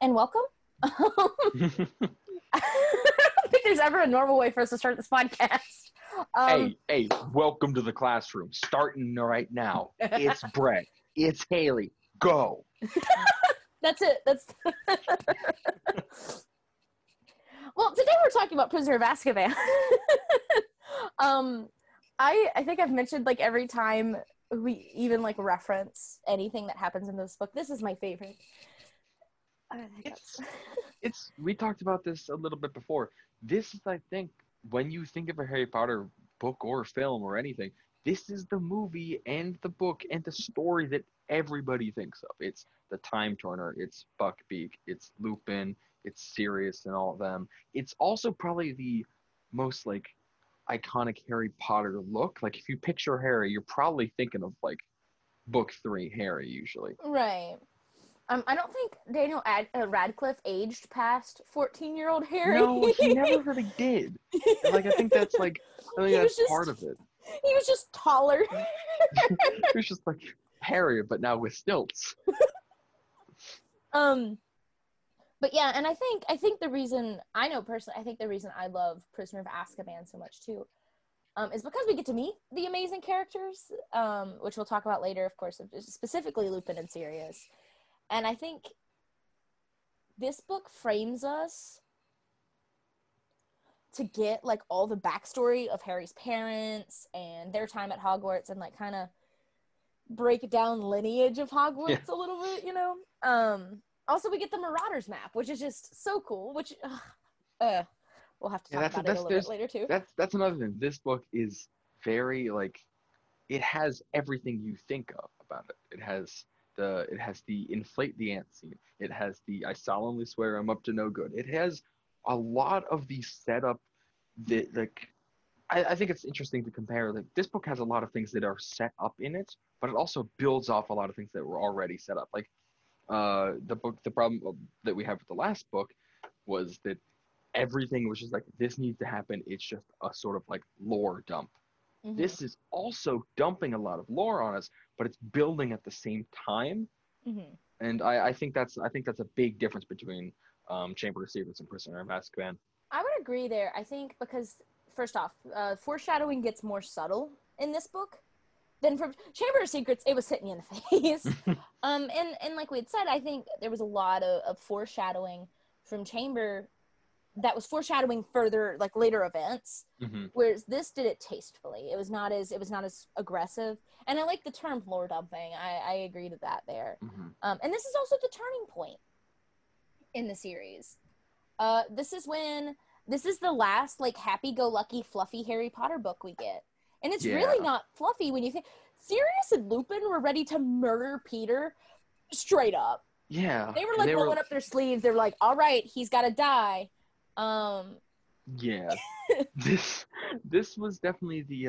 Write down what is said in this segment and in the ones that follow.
and welcome. I don't think there's ever a normal way for us to start this podcast. Hey, welcome to the classroom. Starting right now. It's Brett. It's Haleigh. Go. That's it. Well, today we're talking about Prisoner of Azkaban. I think I've mentioned, like, every time we even, like, reference anything that happens in this book, this is my favorite. We talked about this a little bit before. This is, I think, when you think of a Harry Potter book or film or anything, this is the movie and the book and the story that everybody thinks of. It's the Time Turner, it's Buckbeak, it's Lupin, it's Sirius and all of them. It's also probably the most, like, iconic Harry Potter look. Like, if you picture Harry, you're probably thinking of, like, book 3 Harry usually. Right. I don't think Daniel Radcliffe aged past 14-year-old Harry. No, he never really did. And, like, I think that's, like, part of it. He was just taller. He was just, like, Harry, but now with stilts. But yeah, and I think the reason I love Prisoner of Azkaban so much too, is because we get to meet the amazing characters, which we'll talk about later, of course, specifically Lupin and Sirius. And I think this book frames us to get, like, all the backstory of Harry's parents and their time at Hogwarts and, like, kind of break down lineage of Hogwarts a little bit, you know? Also, we get the Marauder's Map, which is just so cool, which we'll have to talk about it a little bit later, too. That's another thing. This book is very, like, it has everything you think of about it. It has the inflate the ant scene. It has the I solemnly swear I'm up to no good. It has a lot of the setup that, like, I think it's interesting to compare. Like, this book has a lot of things that are set up in it, but it also builds off a lot of things that were already set up. Like, the problem that we have with the last book was that everything was just like, this needs to happen. It's just a sort of, like, lore dump. Mm-hmm. This is also dumping a lot of lore on us, but it's building at the same time. Mm-hmm. And I think that's a big difference between Chamber of Secrets and Prisoner of Azkaban. I would agree there. I think because, first off, foreshadowing gets more subtle in this book than from Chamber of Secrets. It was hitting you in the face. And like we had said, I think there was a lot of foreshadowing from Chamber that was foreshadowing further, like, later events, mm-hmm. whereas this did it tastefully. It was not as aggressive. And I like the term lore dumping. I agree to that there. Mm-hmm. And this is also the turning point in the series. This is the last, like, happy-go-lucky, fluffy Harry Potter book we get. And it's really not fluffy when you think Sirius and Lupin were ready to murder Peter straight up. Yeah. They were, like, rolling up their sleeves. They were like, all right, he's got to die. Yeah. This was definitely the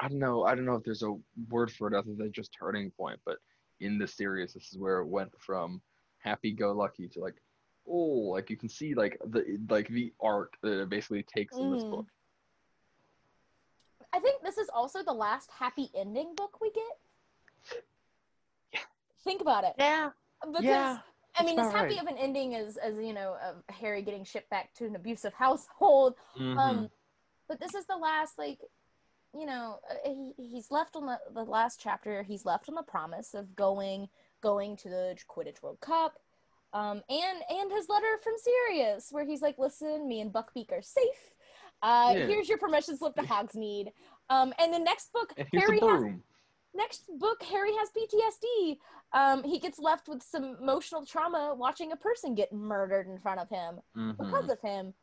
I don't know if there's a word for it other than just turning point, but in the series this is where it went from happy go lucky to, like, oh, like, you can see, like, the arc that it basically takes in this book. I think this is also the last happy ending book we get. Yeah. Think about it. Yeah. Because I mean, as happy of an ending as you know, of Harry getting shipped back to an abusive household. Mm-hmm. But this is the last, like, you know, he's left on the last chapter. He's left on the promise of going to the Quidditch World Cup, and his letter from Sirius, where he's like, "Listen, me and Buckbeak are safe. Here's your permission slip to Hogsmeade." And the next book, Harry has PTSD. He gets left with some emotional trauma watching a person get murdered in front of him because of him.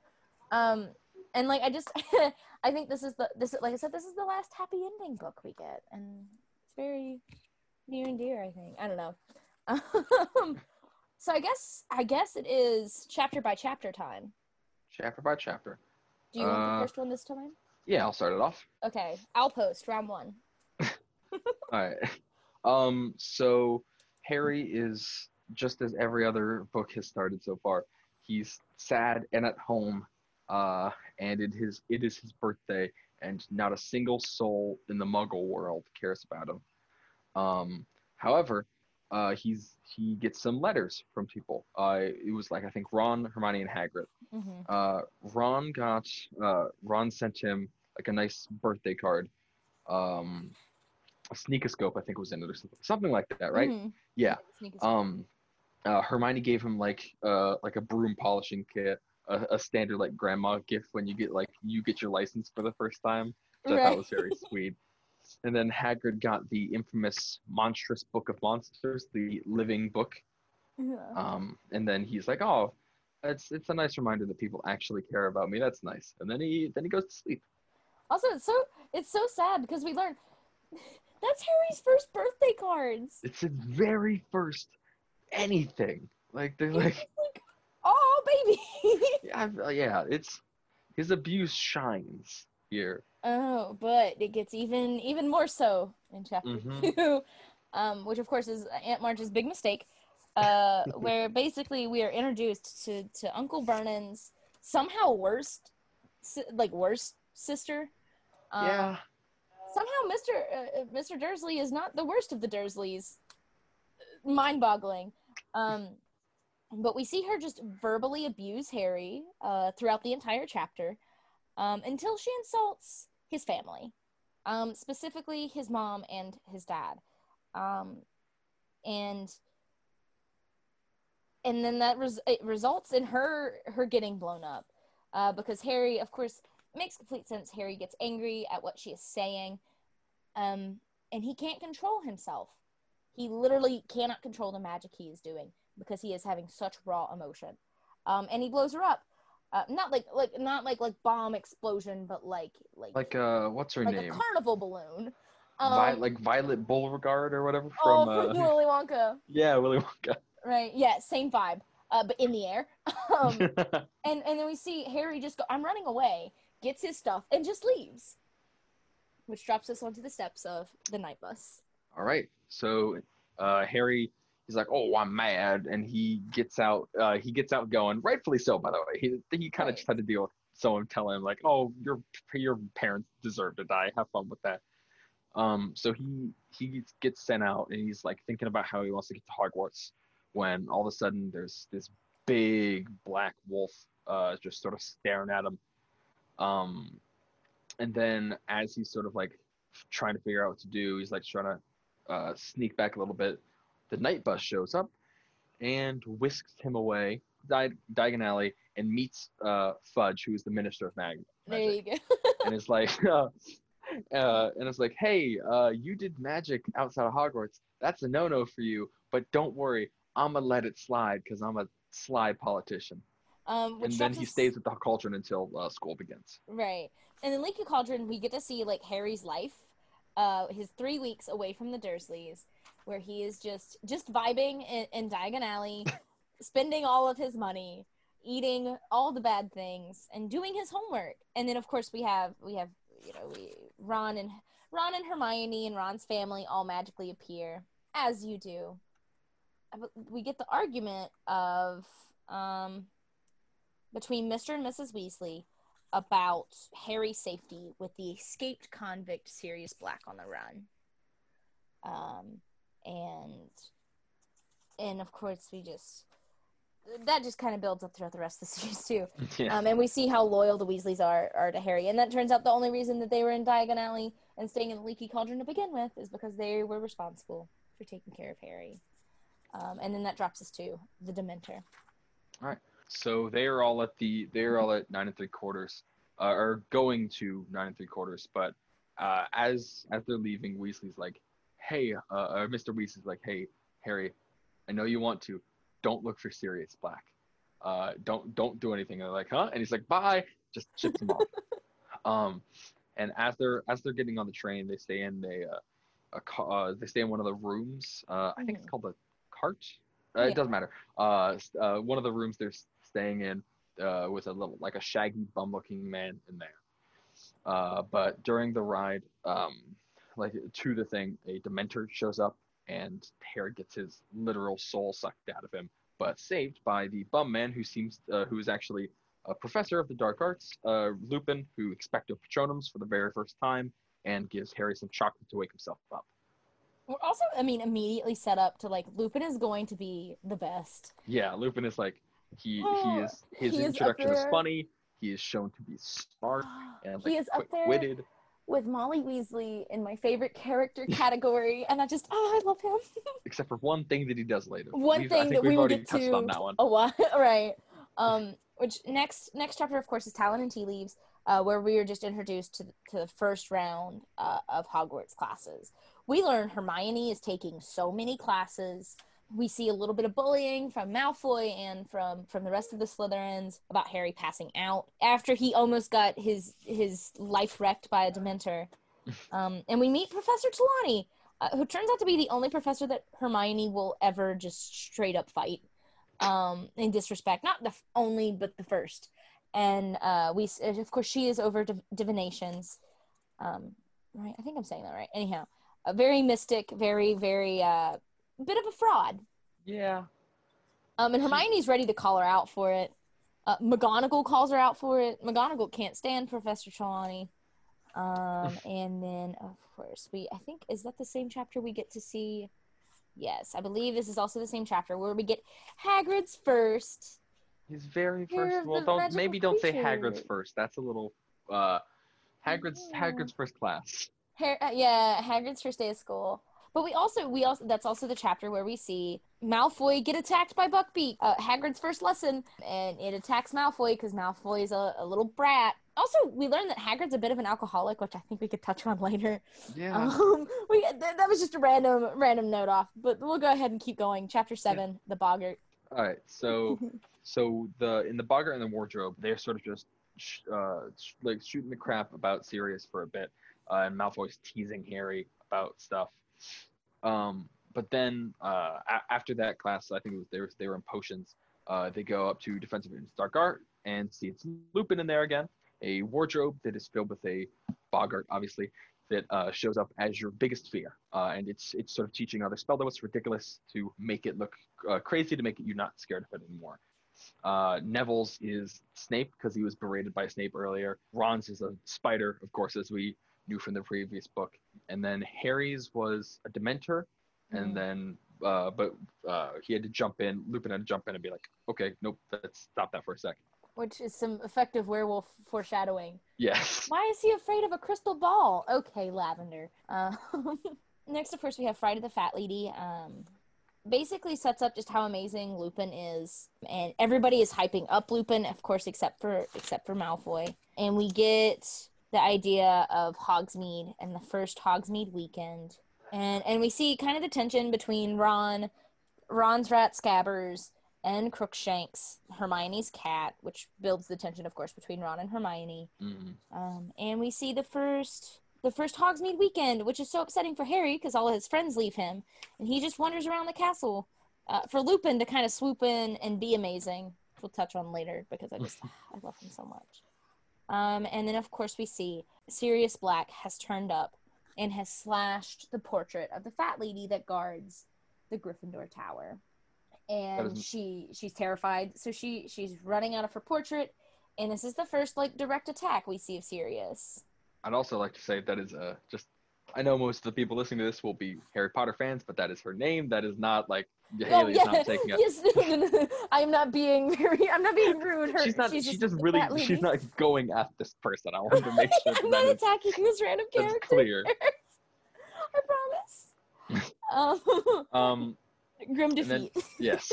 And, like, I think this is the last happy ending book we get. And it's very near and dear, I think. I don't know. So I guess it is chapter by chapter time. Chapter by chapter. Do you want the first one this time? Yeah, I'll start it off. Okay. Outpost, round 1. All right. So Harry is, just as every other book has started so far, he's sad and at home, and it is his birthday, and not a single soul in the Muggle world cares about him. However, he gets some letters from people. It was like, I think, Ron, Hermione, and Hagrid. Mm-hmm. Ron sent him like a nice birthday card. A sneakoscope, I think, was in it or something like that, right? Mm-hmm. Yeah. Hermione gave him like a broom polishing kit, a standard like grandma gift when you get your license for the first time, which I thought was very sweet. And then Hagrid got the infamous monstrous book of monsters, the living book. Yeah. And then he's like, "Oh, it's a nice reminder that people actually care about me. That's nice." And then he goes to sleep. Also, it's so sad because we learn that's Harry's first birthday cards. It's his very first anything. Like they're like "Oh, baby." Yeah. It's his abuse shines here. Oh, but it gets even more so in chapter two, which of course is Aunt Marge's big mistake, where basically we are introduced to Uncle Vernon's somehow worst sister. Yeah. Somehow Mr. Dursley is not the worst of the Dursleys. Mind-boggling. But we see her just verbally abuse Harry throughout the entire chapter until she insults his family, specifically his mom and his dad. And then that results in her getting blown up because Harry, of course, makes complete sense. Harry gets angry at what she is saying, and he can't control himself. He literally cannot control the magic he is doing because he is having such raw emotion. And he blows her up. Not like bomb explosion, but like what's her name? A carnival balloon. Violet Beauregard or whatever from Willy Wonka. Yeah, Willy Wonka. Right. Yeah, same vibe, but in the air. And then we see Harry just go, "I'm running away," gets his stuff, and just leaves, which drops us onto the steps of the night bus. All right. So Harry. He's like, "Oh, I'm mad," and he gets out. He gets out going, rightfully so, by the way. He kind of just had to deal with someone telling him, like, "Oh, your parents deserve to die. Have fun with that." So he gets sent out, and he's like thinking about how he wants to get to Hogwarts. When all of a sudden, there's this big black wolf just sort of staring at him. And then as he's sort of like trying to figure out what to do, he's like trying to sneak back a little bit. The night bus shows up and whisks him away, Diagon Alley, and meets Fudge, who is the Minister of Magic. There you go. And it's like, "Hey, you did magic outside of Hogwarts. That's a no-no for you. But don't worry, I'ma let it slide because I'm a sly politician." And then he stays at the Cauldron until school begins. Right. And in Leaky Cauldron, we get to see like Harry's life, his 3 weeks away from the Dursleys, where he is just vibing in Diagon Alley, spending all of his money, eating all the bad things, and doing his homework. And then, of course, we have Ron and Hermione and Ron's family all magically appear, as you do. We get the argument of between Mr. and Mrs. Weasley about Harry's safety with the escaped convict Sirius Black on the run. And of course that just kind of builds up throughout the rest of the series too. Yeah. And we see how loyal the Weasleys are to Harry, and that turns out the only reason that they were in Diagon Alley and staying in the Leaky Cauldron to begin with is because they were responsible for taking care of Harry. And then that drops us to the Dementor. All right, so they are all at they're all at 9 3/4, or going to 9 3/4. But as they're leaving, Weasley's like, "Hey, Mr. Weasley's like, hey, Harry, I know you want to. Don't look for Sirius Black. Don't do anything." And they're like, "Huh?" And he's like, "Bye." Just chips him off. And as they're getting on the train, they stay in one of the rooms. I think it's called the cart. It doesn't matter. One of the rooms they're staying in with a little like a shaggy bum-looking man in there. But during the ride, like to the thing, a Dementor shows up and Harry gets his literal soul sucked out of him, but saved by the bum man who is actually a professor of the dark arts, Lupin, who expecto patronums for the very first time and gives Harry some chocolate to wake himself up. We're also, I mean, immediately set up to, like, Lupin is going to be the best. Yeah, Lupin is, like, his introduction is funny. He is shown to be smart and, like, quick-witted. With Molly Weasley in my favorite character category, and I just, I love him. Except for one thing that he does later. I think we've already touched on that one. Oh, right. Which next chapter, of course, is Talon and Tea Leaves, where we are just introduced to the first round of Hogwarts classes. We learn Hermione is taking so many classes. We see a little bit of bullying from Malfoy and from the rest of the Slytherins about Harry passing out after he almost got his life wrecked by a Dementor. And we meet Professor Trelawney, who turns out to be the only professor that Hermione will ever just straight up fight and disrespect. Not the only, but the first. And of course, she is over divinations. Right? I think I'm saying that right. Anyhow, a very mystic, very, very... bit of a fraud. Yeah. And Hermione's ready to call her out for it. McGonagall calls her out for it. McGonagall can't stand Professor Trelawney. And then, of course, I think, is that the same chapter we get to see? Yes, I believe this is also the same chapter where we get Hagrid's first. His very first. Well, don't say Hagrid's first. That's a little, Hagrid's first class. Hagrid's first day of school. But we also that's also the chapter where we see Malfoy get attacked by Buckbeak. Hagrid's first lesson, and it attacks Malfoy because Malfoy is a little brat. Also, we learned that Hagrid's a bit of an alcoholic, which I think we could touch on later. Yeah. That was just a random note off, but we'll go ahead and keep going. Chapter 7, the Boggart. All right, so in the Boggart and the Wardrobe, they're sort of just like shooting the crap about Sirius for a bit, and Malfoy's teasing Harry about stuff. But then after that class, I think they were in potions. They go up to defensive units Dark Art and see it's Lupin in there again. A wardrobe that is filled with a Boggart, obviously, that shows up as your biggest fear. And it's sort of teaching other spell that was ridiculous to make it look crazy, to make it you not scared of it anymore. Neville's is Snape because he was berated by Snape earlier. Ron's is a spider, of course, as we knew from the previous book. And then Harry's was a Dementor, and then he had to jump in. Lupin had to jump in and be like, okay, nope, let's stop that for a second. Which is some effective werewolf foreshadowing. Yes. Why is he afraid of a crystal ball? Okay, Lavender. Next, of course, we have Friday the Fat Lady. Basically sets up just how amazing Lupin is, and everybody is hyping up Lupin, of course, except for Malfoy. And we get the idea of Hogsmeade and the first Hogsmeade weekend. And we see kind of the tension between Ron's rat Scabbers, and Crookshanks, Hermione's cat, which builds the tension, of course, between Ron and Hermione. Mm-hmm. And we see the first Hogsmeade weekend, which is so upsetting for Harry because all of his friends leave him. And he just wanders around the castle for Lupin to kind of swoop in and be amazing, which we'll touch on later because I love him so much. And then, of course, we see Sirius Black has turned up and has slashed the portrait of the fat lady that guards the Gryffindor Tower. And she's terrified, so she's running out of her portrait, and this is the first, like, direct attack we see of Sirius. I'd also like to say that is I know most of the people listening to this will be Harry Potter fans, but that is her name. That is not like Haleigh is not taking it. Yes, I'm not being rude. She's not going at this person. I want to make sure I'm not attacking this random character. That's clear. I promise. Grim defeat. Then, yes.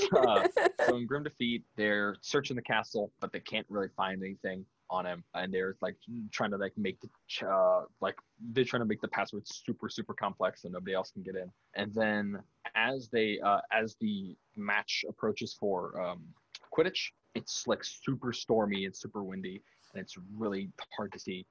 So in grim defeat, they're searching the castle, but they can't really find anything on him, and they're like trying to like make the they're trying to make the password super super complex so nobody else can get in. And then as the match approaches for Quidditch, it's like super stormy and super windy, and it's really hard to see.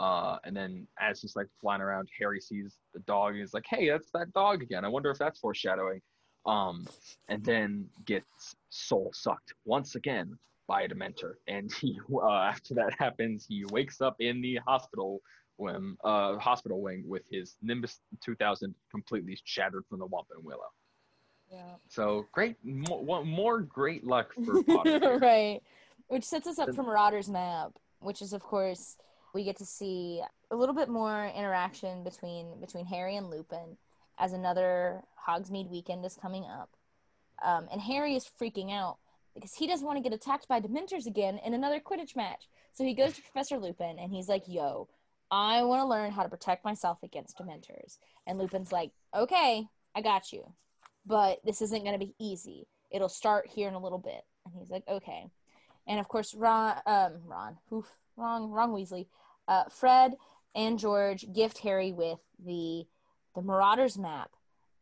And then as he's like flying around, Harry sees the dog and he's like, hey, that's that dog again. I wonder if that's foreshadowing. And then gets soul sucked once again by a Dementor, and he after that happens, he wakes up in the hospital wing with his Nimbus 2000 completely shattered from the Whomping Willow. Yeah. So great, more great luck for Potter. Right, which sets us up for Marauder's Map, which is, of course, we get to see a little bit more interaction between Harry and Lupin, as another Hogsmeade weekend is coming up. And Harry is freaking out because he doesn't want to get attacked by Dementors again in another Quidditch match. So he goes to Professor Lupin and he's like, yo, I want to learn how to protect myself against Dementors. And Lupin's like, okay, I got you. But this isn't going to be easy. It'll start here in a little bit. And he's like, okay. And of course, Weasley. Fred and George gift Harry with the Marauder's Map.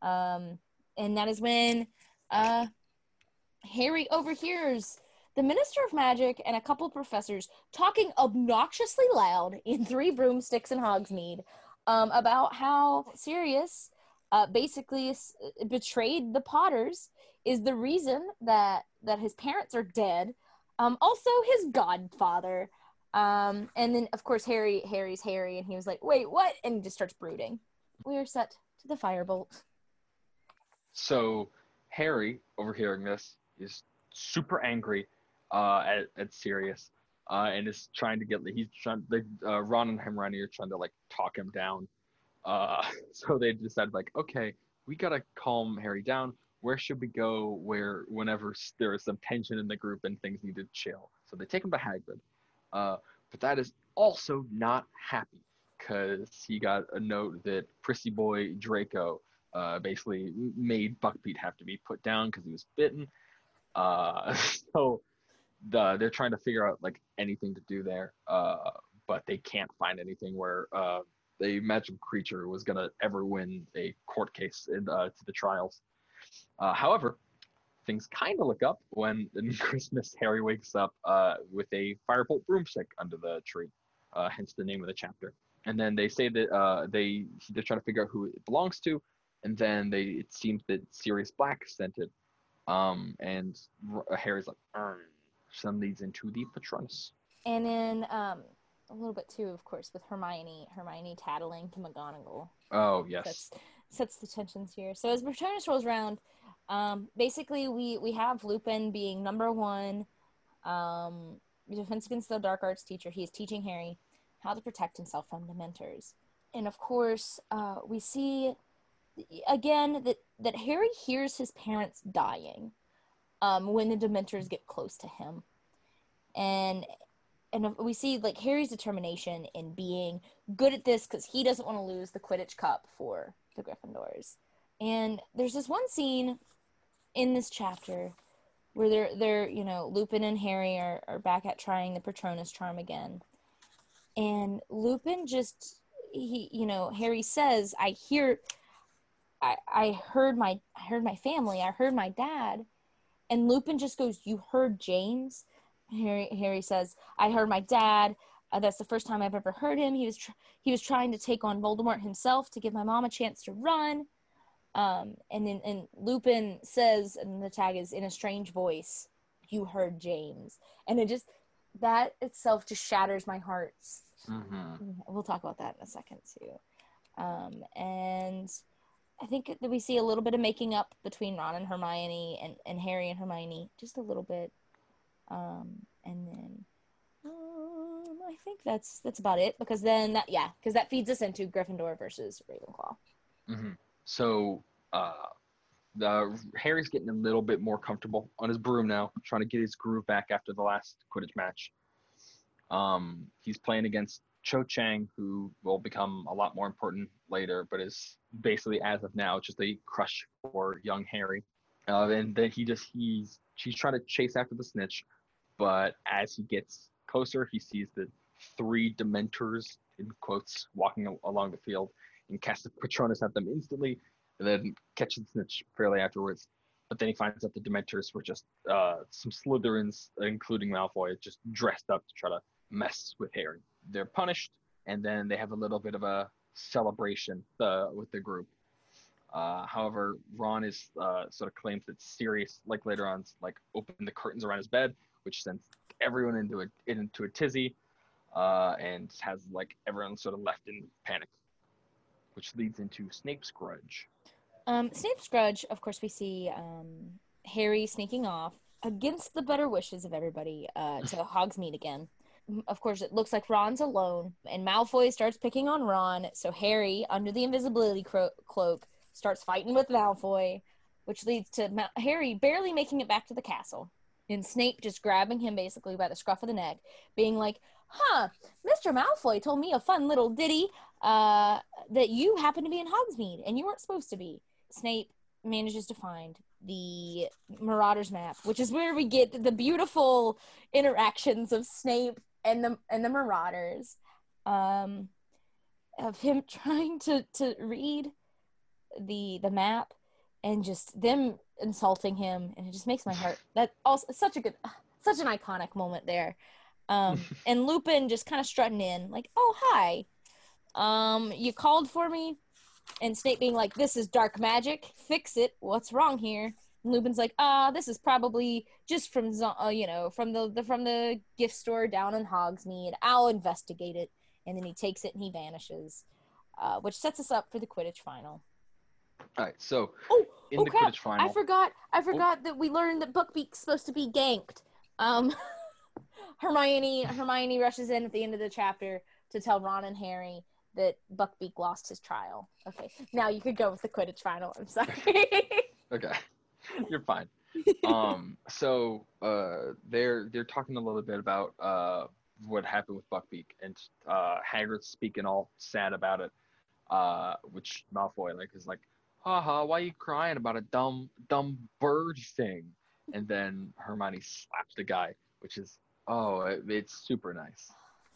And that is when Harry overhears the Minister of Magic and a couple professors talking obnoxiously loud in Three Broomsticks in Hogsmeade about how Sirius basically betrayed the Potters, is the reason that his parents are dead, also his godfather. And then, of course, Harry's Harry, and he was like, wait, what? And he just starts brooding. We are set to the Firebolt. So Harry, overhearing this, is super angry at Sirius, and is trying to get. Ron and Hermione are trying to talk him down. So they decide okay, we gotta calm Harry down. Where should we go? Whenever there is some tension in the group and things need to chill. So they take him to Hagrid, but that is also not happy because he got a note that Prissy Boy Draco basically made Buckbeak have to be put down because he was bitten. So they're trying to figure out anything to do there, but they can't find anything where the magic creature was gonna ever win a court case to the trials. However, things kind of look up when in Christmas Harry wakes up with a firebolt broomstick under the tree, hence the name of the chapter. And then they say that they're trying to figure out who it belongs to, and then it seems that Sirius Black sent it. And Harry's some leads into the Patronus. And then a little bit too, of course, with Hermione tattling to McGonagall. Oh yes, that sets the tensions here. So as Patronus rolls around, basically we have Lupin being number one, Defense Against the Dark Arts teacher. He is teaching Harry how to protect himself from Dementors, and of course we see again that Harry hears his parents dying when the Dementors get close to him, and we see Harry's determination in being good at this because he doesn't want to lose the Quidditch Cup for the Gryffindors. And there's this one scene in this chapter where they're Lupin and Harry are back at trying the Patronus charm again, and Lupin just Harry says, I heard my family. I heard my dad. And Lupin just goes, you heard James? Harry says, I heard my dad. That's the first time I've ever heard him. He was trying to take on Voldemort himself to give my mom a chance to run. And Lupin says, and the tag is in a strange voice, you heard James. And it just, that itself just shatters my heart. Mm-hmm. We'll talk about that in a second too. And I think that we see a little bit of making up between Ron and Hermione and Harry and Hermione, just a little bit. And then I think that's about it, because then that feeds us into Gryffindor versus Ravenclaw. Mm-hmm. So Harry's getting a little bit more comfortable on his broom now, trying to get his groove back after the last Quidditch match. He's playing against Cho Chang, who will become a lot more important later, but is basically, as of now, just a crush for young Harry. And then she's trying to chase after the snitch, but as he gets closer, he sees the three Dementors, in quotes, walking along the field, and casts a Patronus at them instantly, and then catches the snitch fairly afterwards. But then he finds out the Dementors were just some Slytherins, including Malfoy, just dressed up to try to mess with Harry. They're punished, and then they have a little bit of a celebration with the group. However, Ron is sort of claims that Sirius, later on, opened the curtains around his bed, which sends everyone into a tizzy, and has everyone sort of left in panic, which leads into Snape's grudge. Snape's grudge, of course, we see Harry sneaking off against the better wishes of everybody to Hogsmeade again. Of course, it looks like Ron's alone, and Malfoy starts picking on Ron, so Harry, under the invisibility cloak, starts fighting with Malfoy, which leads to Harry barely making it back to the castle, and Snape just grabbing him basically by the scruff of the neck, being like, huh, Mr. Malfoy told me a fun little ditty that you happen to be in Hogsmeade, and you weren't supposed to be. Snape manages to find the Marauder's Map, which is where we get the beautiful interactions of Snape and the Marauders, of him trying to read the map and just them insulting him, and it just makes my heart. That also such a good, such an iconic moment there. And Lupin just kind of strutting in like, oh, hi, you called for me? And Snape being like, this is dark magic, fix it, what's wrong here? And Lupin's like, this is probably just from the gift store down in Hogsmeade. I'll investigate it. And then he takes it and he vanishes, which sets us up for the Quidditch final. All right, so in the Quidditch final, I forgot that we learned that Buckbeak's supposed to be ganked. Hermione rushes in at the end of the chapter to tell Ron and Harry that Buckbeak lost his trial. Okay, now you could go with the Quidditch final. I'm sorry. Okay, you're fine. So they're talking a little bit about what happened with Buckbeak, and Hagrid's speaking all sad about it, which Malfoy is like, haha, why are you crying about a dumb bird thing? And then Hermione slaps the guy, which is, it's super nice.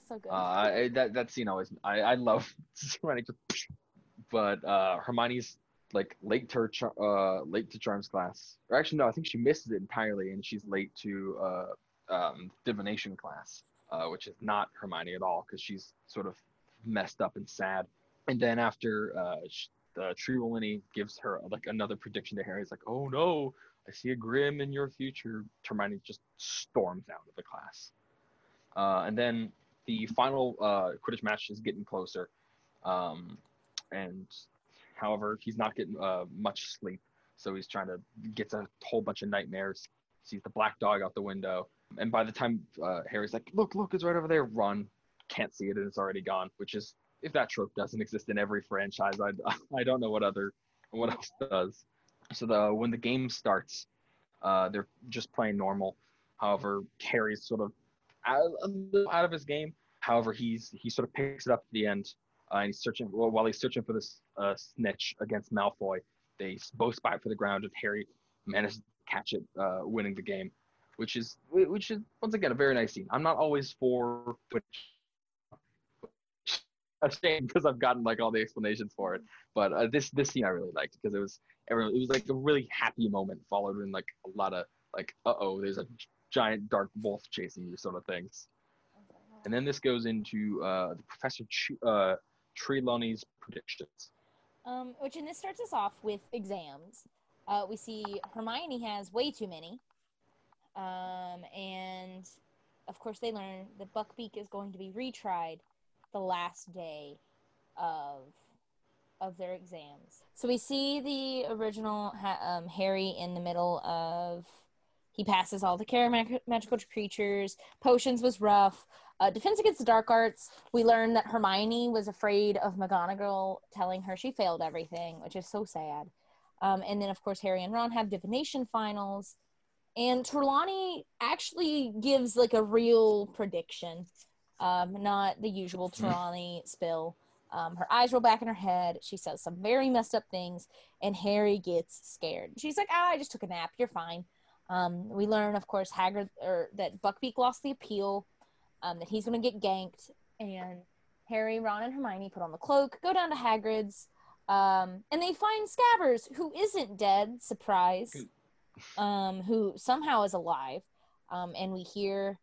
So good. That scene always, I love Hermione, but Hermione's late to charms class, or actually no, I think she misses it entirely, and she's late to divination class, which is not Hermione at all, because she's sort of messed up and sad. And then after Trelawney gives her another prediction to Harry, he's like, oh no, I see a Grim in your future. Hermione just storms out of the class. And then the final Quidditch match is getting closer. And however, he's not getting much sleep, so he's trying to get a whole bunch of nightmares. Sees the black dog out the window. And by the time Harry's like, look, it's right over there, run. Can't see it, and it's already gone, which is, if that trope doesn't exist in every franchise, I don't know what else does. So when the game starts, they're just playing normal. However, Harry's sort of a little out of his game. However, he sort of picks it up at the end, and he's searching for this snitch against Malfoy. They both spy for the ground, and Harry manages to catch it, winning the game, which is once again a very nice scene. I'm not always for which a shame, because I've gotten all the explanations for it, but this scene I really liked, because it was a really happy moment followed in a lot of there's a giant dark wolf chasing you sort of things. And then this goes into the Professor Trelawney's predictions, which and this starts us off with exams. We see Hermione has way too many. And of course they learn that Buckbeak is going to be retried the last day of their exams. So we see the original Harry in the middle of, he passes all the care magical creatures, potions was rough, defense against the dark arts. We learn that Hermione was afraid of McGonagall telling her she failed everything, which is so sad. And then of course Harry and Ron have divination finals. And Trelawney actually gives a real prediction, not the usual Trelawney spill. Her eyes roll back in her head. She says some very messed up things, and Harry gets scared. She's like, I just took a nap. You're fine. We learn, of course, that Buckbeak lost the appeal, that he's going to get ganked. And Harry, Ron, and Hermione put on the cloak, go down to Hagrid's, and they find Scabbers, who isn't dead. Surprise. Who somehow is alive, and we hear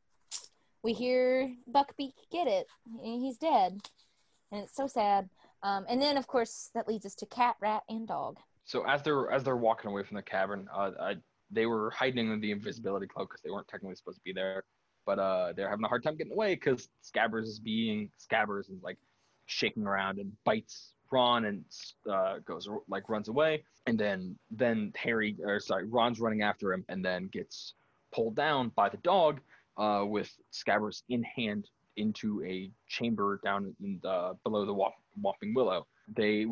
Buckbeak get it, and he's dead, and it's so sad. And then of course that leads us to Cat, Rat, and Dog. So as they're walking away from the cavern, they were hiding in the invisibility cloak because they weren't technically supposed to be there, but they're having a hard time getting away because Scabbers is being Scabbers and shaking around and bites Ron and goes runs away, and then Ron's running after him, and then gets pulled down by the dog with Scabbers in hand into a chamber down in below the Whomping Willow. They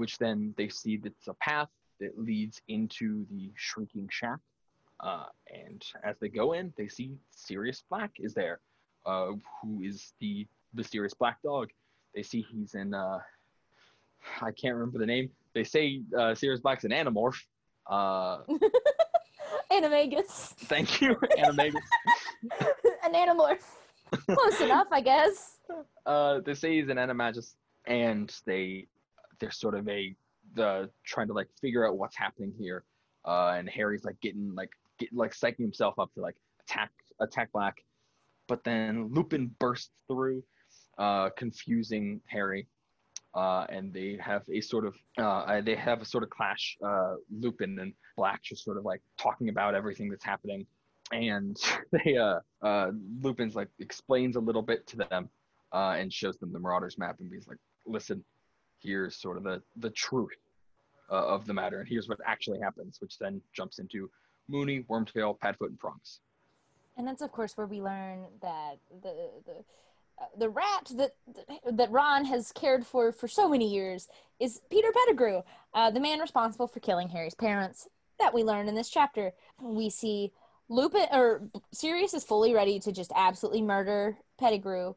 see that it's a path that leads into the Shrieking Shack. And as they go in, they see Sirius Black is there, who is the Sirius Black dog. They see he's in, I can't remember the name. They say Sirius Black's an Animorph. Animagus. Thank you, Animagus. An Animorph. Close enough, I guess. They say he's an Animagus, and they're sort of trying to like figure out what's happening here. And Harry's like getting psyching himself up to like attack Black, but then Lupin bursts through, confusing Harry, and they have a sort of clash. Lupin and Black just sort of like talking about everything that's happening, and they Lupin's like explains a little bit to them, and shows them the Marauder's Map, and he's like, listen, here's sort of the truth of the matter, and here's what actually happens, which then jumps into Mooney, Wormtail, Padfoot, and Prongs. And that's, of course, where we learn that the rat that Ron has cared for so many years is Peter Pettigrew, the man responsible for killing Harry's parents. That we learn in this chapter. We see Lupin, or Sirius is fully ready to just absolutely murder Pettigrew.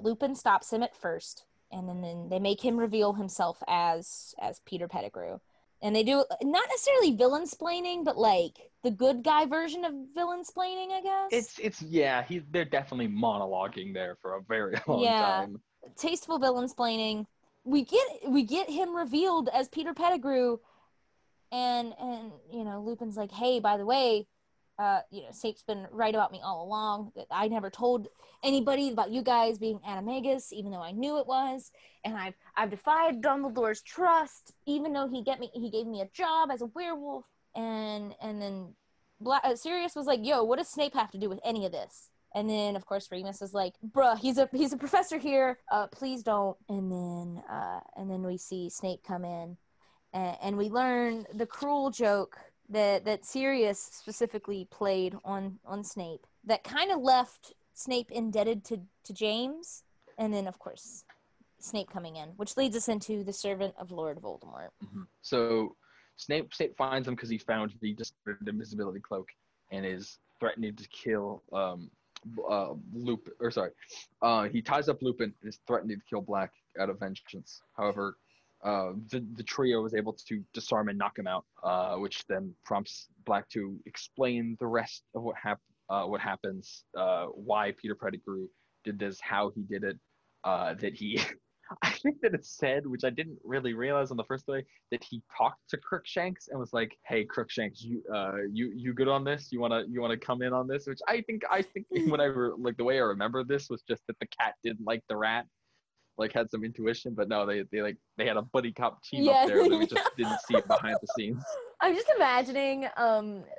Lupin stops him at first, and then they make him reveal himself as Peter Pettigrew. And they do not necessarily villain-splaining, but like the good guy version of villain-splaining, I guess. They're definitely monologuing there for a very long time. Tasteful villain-splaining. We get him revealed as Peter Pettigrew, and you know, Lupin's like, hey, by the way, Snape's been right about me all along. That I never told anybody about you guys being Animagus, even though I knew it was. And I've defied Dumbledore's trust, even though he gave me a job as a werewolf. And then Sirius was like, "Yo, what does Snape have to do with any of this?" And then of course Remus is like, "Bruh, he's a professor here. Please don't." And then we see Snape come in, and we learn the cruel joke that Sirius specifically played on Snape, that kind of left Snape indebted to James, and then, of course, Snape coming in, which leads us into the servant of Lord Voldemort. Mm-hmm. So Snape finds him because he found the discarded invisibility cloak and is threatening to kill Lupin. He ties up Lupin and is threatening to kill Black out of vengeance. However, the trio is able to disarm and knock him out, which then prompts Black to explain the rest of what happens, why Peter Pettigrew did this, how he did it, I think that it said, which I didn't really realize on the first day, that he talked to Crookshanks and was like, "Hey, Crookshanks, you good on this? You wanna come in on this?" Which I think whenever, like, the way I remember this was just that the cat didn't like the rat. Like, had some intuition, but no, they had a buddy cop team up there that we just didn't see behind the scenes. I'm just imagining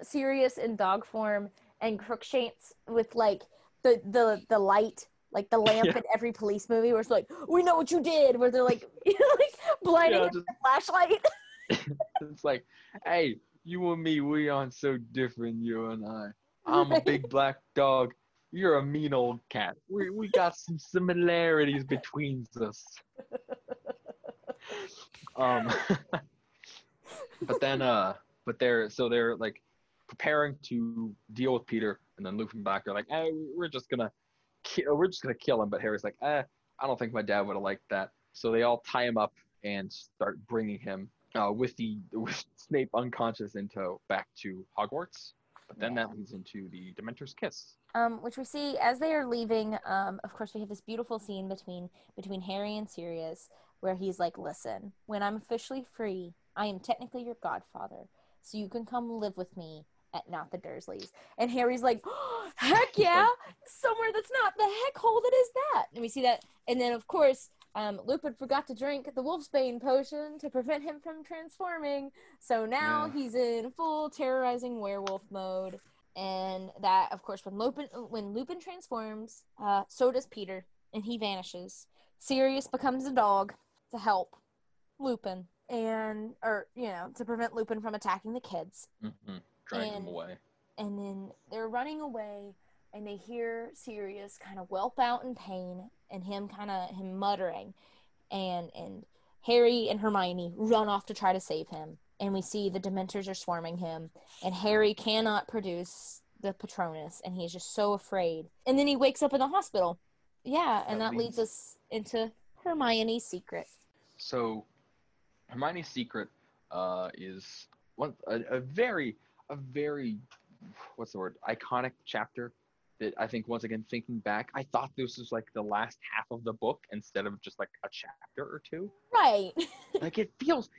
Sirius in dog form and Crookshanks with like the light, like the lamp in every police movie where it's like, "We know what you did," where they're like, like blinding with the flashlight. It's like, "Hey, you and me, we aren't so different, you and I. I'm a big black dog. You're a mean old cat. We got some similarities between us." But they're like preparing to deal with Peter, and then Lupin back. They're like, "Hey, we're just gonna kill him." But Harry's like, "I don't think my dad would have liked that." So they all tie him up and start bringing him with Snape unconscious in tow back to Hogwarts. But then that leads into the Dementor's kiss. Which we see as they are leaving. Of course, we have this beautiful scene between Harry and Sirius where he's like, "Listen, when I'm officially free, I am technically your godfather, so you can come live with me at Not the Dursleys." And Harry's like, "Oh, heck yeah, somewhere that's not the heck hole that is that." And we see that. And then, of course, Lupin forgot to drink the Wolfsbane potion to prevent him from transforming. So now he's in full terrorizing werewolf mode. And that, of course, when Lupin transforms, so does Peter, and he vanishes. Sirius becomes a dog to help Lupin, to prevent Lupin from attacking the kids. Mm-hmm. Drag them away. And then they're running away, and they hear Sirius kind of whelp out in pain, and him muttering, and Harry and Hermione run off to try to save him. and we see the Dementors are swarming him, and Harry cannot produce the Patronus, and he's just so afraid. And then he wakes up in the hospital. Yeah, and that leads us into Hermione's secret. So, Hermione's secret is one a very what's the word? Iconic chapter that I think, once again, thinking back, I thought this was like the last half of the book instead of just like a chapter or two. Right. Like it feels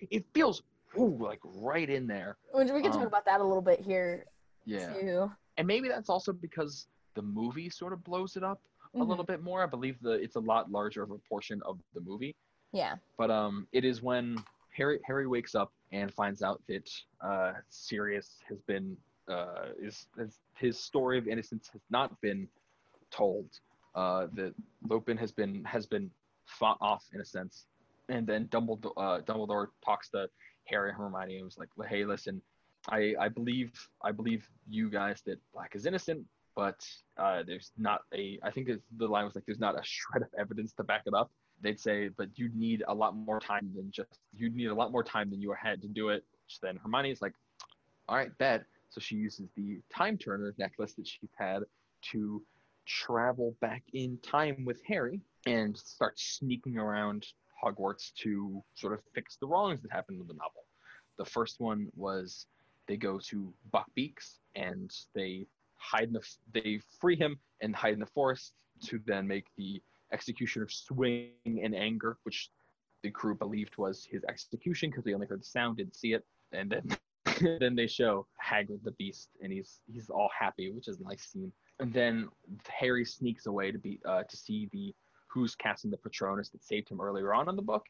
ooh, like right in there. We can talk about that a little bit here. Yeah. Too. And maybe that's also because the movie sort of blows it up a little bit more. I believe it's a lot larger of a portion of the movie. Yeah. But it is when Harry wakes up and finds out that Sirius has been his story of innocence has not been told, that Lupin has been fought off in a sense. And then Dumbledore talks to Harry and Hermione and was like, hey, listen, I believe you guys that Black is innocent, but there's not I think the line was like, there's not a shred of evidence to back it up. They'd say, but you'd need a lot more time than you had to do it. Which then Hermione's like, all right, bet. So she uses the time turner necklace that she's had to travel back in time with Harry and start sneaking around Hogwarts to sort of fix the wrongs that happened in the novel. The first one was they go to Buckbeak's and they hide they free him and hide in the forest to then make the executioner swing in anger, which the crew believed was his execution because they only heard the sound, didn't see it. And then then they show Hagrid the Beast, and he's all happy, which is a nice scene. And then Harry sneaks away to see who's casting the Patronus that saved him earlier on in the book,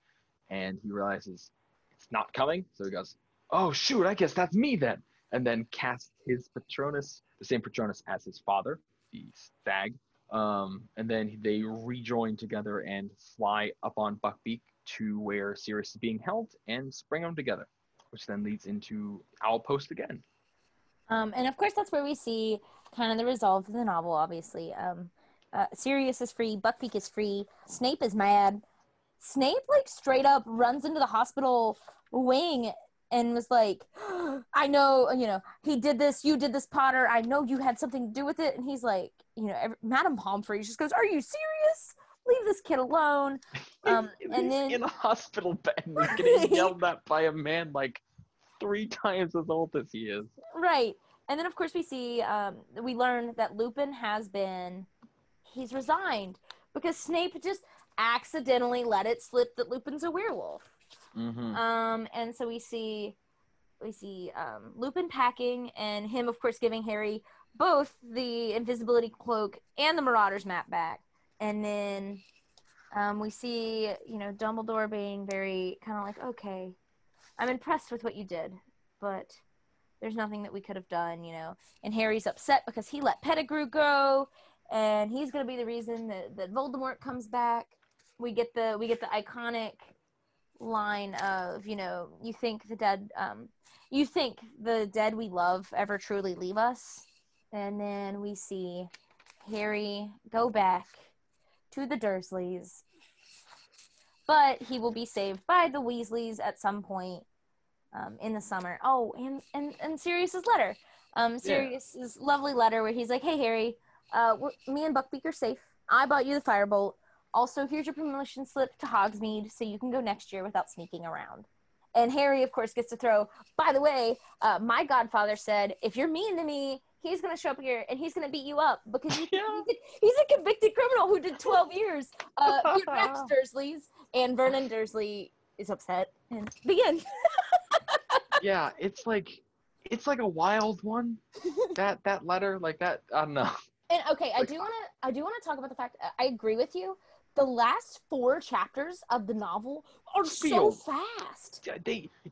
and he realizes it's not coming, so he goes, oh shoot, I guess that's me then, and then casts his Patronus, the same Patronus as his father, the stag, and then they rejoin together and fly up on Buckbeak to where Sirius is being held and spring them together, which then leads into Owlpost again. And of course that's where we see kind of the resolve of the novel, obviously. Sirius is free, Buckbeak is free, Snape is mad. Snape, like, straight up runs into the hospital wing and was like, I know, you know, he did this, you did this, Potter, I know you had something to do with it. And he's like, you know, Madame Pomfrey just goes, are you serious? Leave this kid alone. And then in a hospital bed, he's getting yelled at by a man like 3 times as old as he is. Right. And then, of course, we see, we learn that Lupin he's resigned because Snape just accidentally let it slip that Lupin's a werewolf. Mm-hmm. And so we see Lupin packing and him, of course, giving Harry both the invisibility cloak and the Marauder's Map back. And then we see, you know, Dumbledore being very kind of like, okay, I'm impressed with what you did, but there's nothing that we could have done, you know. And Harry's upset because he let Pettigrew go, and he's going to be the reason that Voldemort comes back. We get the iconic line of, you know, you think the dead we love ever truly leave us. And then we see Harry go back to the Dursleys, but he will be saved by the Weasleys at some point in the summer. Oh, and Sirius's letter. Sirius's lovely letter where he's like, hey, Harry, me and Buckbeak are safe. I bought you the Firebolt. Also, here's your promotion slip to Hogsmeade so you can go next year without sneaking around. And Harry, of course, gets to throw, by the way, my godfather said, if you're mean to me, he's going to show up here and he's going to beat you up because he's a convicted criminal who did 12 years. You're Rex Dursleys, and Vernon Dursley is upset. And the end. Yeah, it's like a wild one. That letter, like that, I don't know. And okay, like, I do want to talk about the fact I agree with you. The last 4 chapters of the novel are so fast.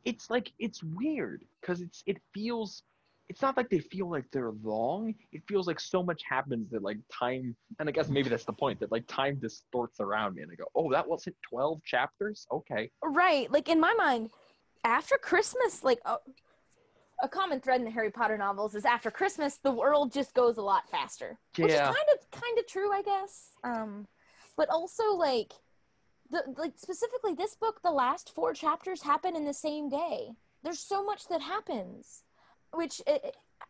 It's like, it's weird because it feels. It's not like they feel like they're long. It feels like so much happens that like time, and I guess maybe that's the point, that like time distorts around me, and I go, oh, that wasn't 12 chapters? Okay. Right. Like in my mind, after Christmas, like a common thread in the Harry Potter novels is after Christmas, the world just goes a lot faster. Yeah. Which is kind of true, I guess. But also like specifically this book, the last 4 chapters happen in the same day. there's so much that happens, which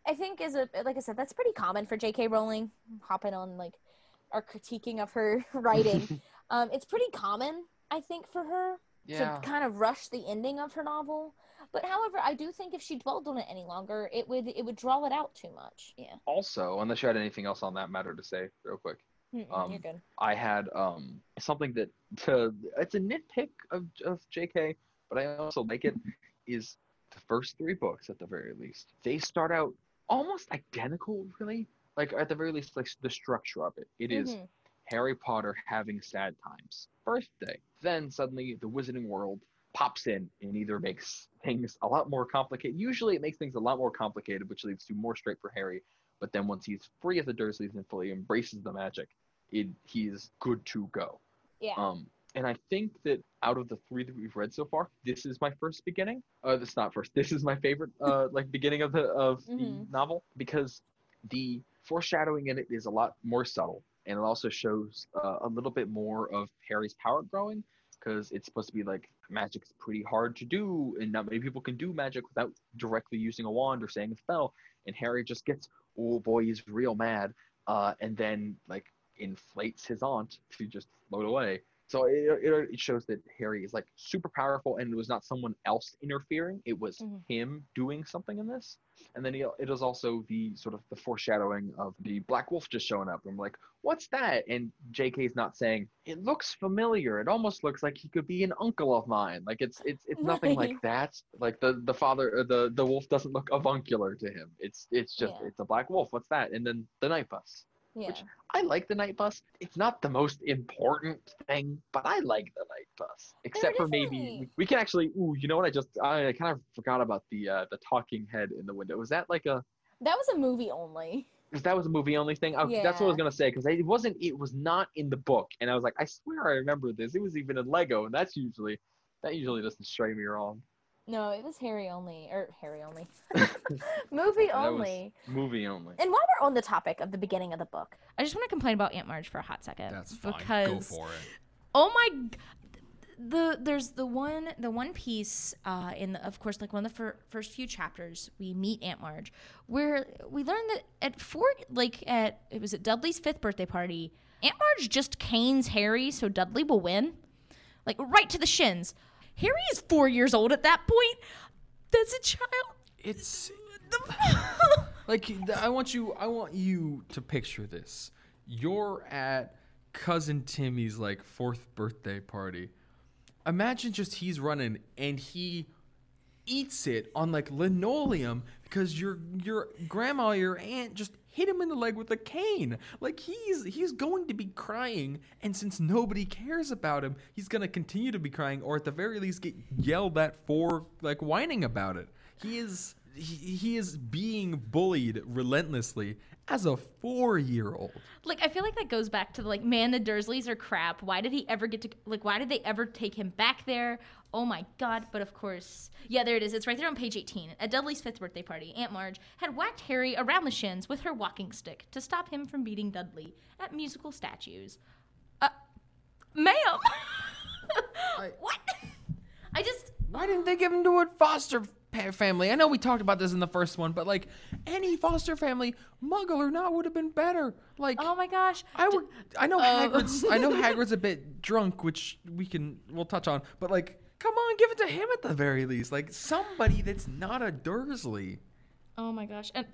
I think is, like I said, that's pretty common for J.K. Rowling, hopping on like our critiquing of her writing. It's pretty common, I think, for her to kind of rush the ending of her novel. But however, I do think if she dwelled on it any longer, it would draw it out too much. Yeah. Also, unless you had anything else on that matter to say real quick. You're good. I had something that it's a nitpick of JK, but I also like it, is the first three books at the very least. They start out almost identical, really. Like at the very least, like the structure of it. It is Harry Potter having sad times. First day. Then suddenly the Wizarding World pops in and either makes things a lot more complicated. Usually it makes things a lot more complicated, which leads to more straight for Harry. But then once he's free of the Dursleys and fully embraces the magic, he's good to go. Yeah. And I think that out of the three that we've read so far, this is my first beginning. That's not first. This is my favorite, beginning of the novel, because the foreshadowing in it is a lot more subtle, and it also shows a little bit more of Harry's power growing, because it's supposed to be like magic's pretty hard to do, and not many people can do magic without directly using a wand or saying a spell. And Harry just gets, oh boy, he's real mad, and then like inflates his aunt to just float away. So it shows that Harry is like super powerful, and it was not someone else interfering. It was him doing something in this. And then it is also the sort of the foreshadowing of the Black Wolf just showing up. I'm like, what's that? And JK's not saying, it looks familiar. It almost looks like he could be an uncle of mine. Like it's nothing like that. Like the father, or the wolf doesn't look avuncular to him. It's just, it's a Black Wolf. What's that? And then the Night Bus. Yeah. Which I like the Night Bus. It's not the most important thing, but I like the Night Bus. Except for maybe we can actually. Ooh, you know what? I kind of forgot about the talking head in the window. Was that like a? That was a movie only. That was a movie only thing. That's what I was gonna say, because it wasn't. It was not in the book, and I was like, I swear I remember this. It was even in Lego, and that usually doesn't stray me wrong. No, it was Harry only. Movie only. Movie only. And while we're on the topic of the beginning of the book, I just want to complain about Aunt Marge for a hot second. That's fine. Because, go for it. Oh my, there's the one piece in the, of course, like one of the first few chapters we meet Aunt Marge, where we learn that at Dudley's 5th birthday party, Aunt Marge just canes Harry so Dudley will win, like right to the shins. Harry is 4 years old at that point. That's a child. It's like I want you to picture this. You're at cousin Timmy's like 4th birthday party. Imagine just he's running and he eats it on like linoleum because your grandma, your aunt just hit him in the leg with a cane. Like he's going to be crying, and since nobody cares about him, he's gonna continue to be crying, or at the very least get yelled at for like whining about it. He is being bullied relentlessly as a 4-year-old. Like, I feel like that goes back to like, man, the Dursleys are crap. Why did he ever get to, like, why did they ever take him back there? Oh my God. But of course, yeah, there it is. It's right there on page 18. At Dudley's 5th birthday party, Aunt Marge had whacked Harry around the shins with her walking stick to stop him from beating Dudley at musical statues. Ma'am! What? I just... Why didn't they give him to a foster family? I know we talked about this in the first one, but like any foster family, Muggle or not, would have been better. Like, oh my gosh, I know Hagrid's a bit drunk, which we'll touch on. But like, come on, give it to him at the very least. Like somebody that's not a Dursley. Oh my gosh, and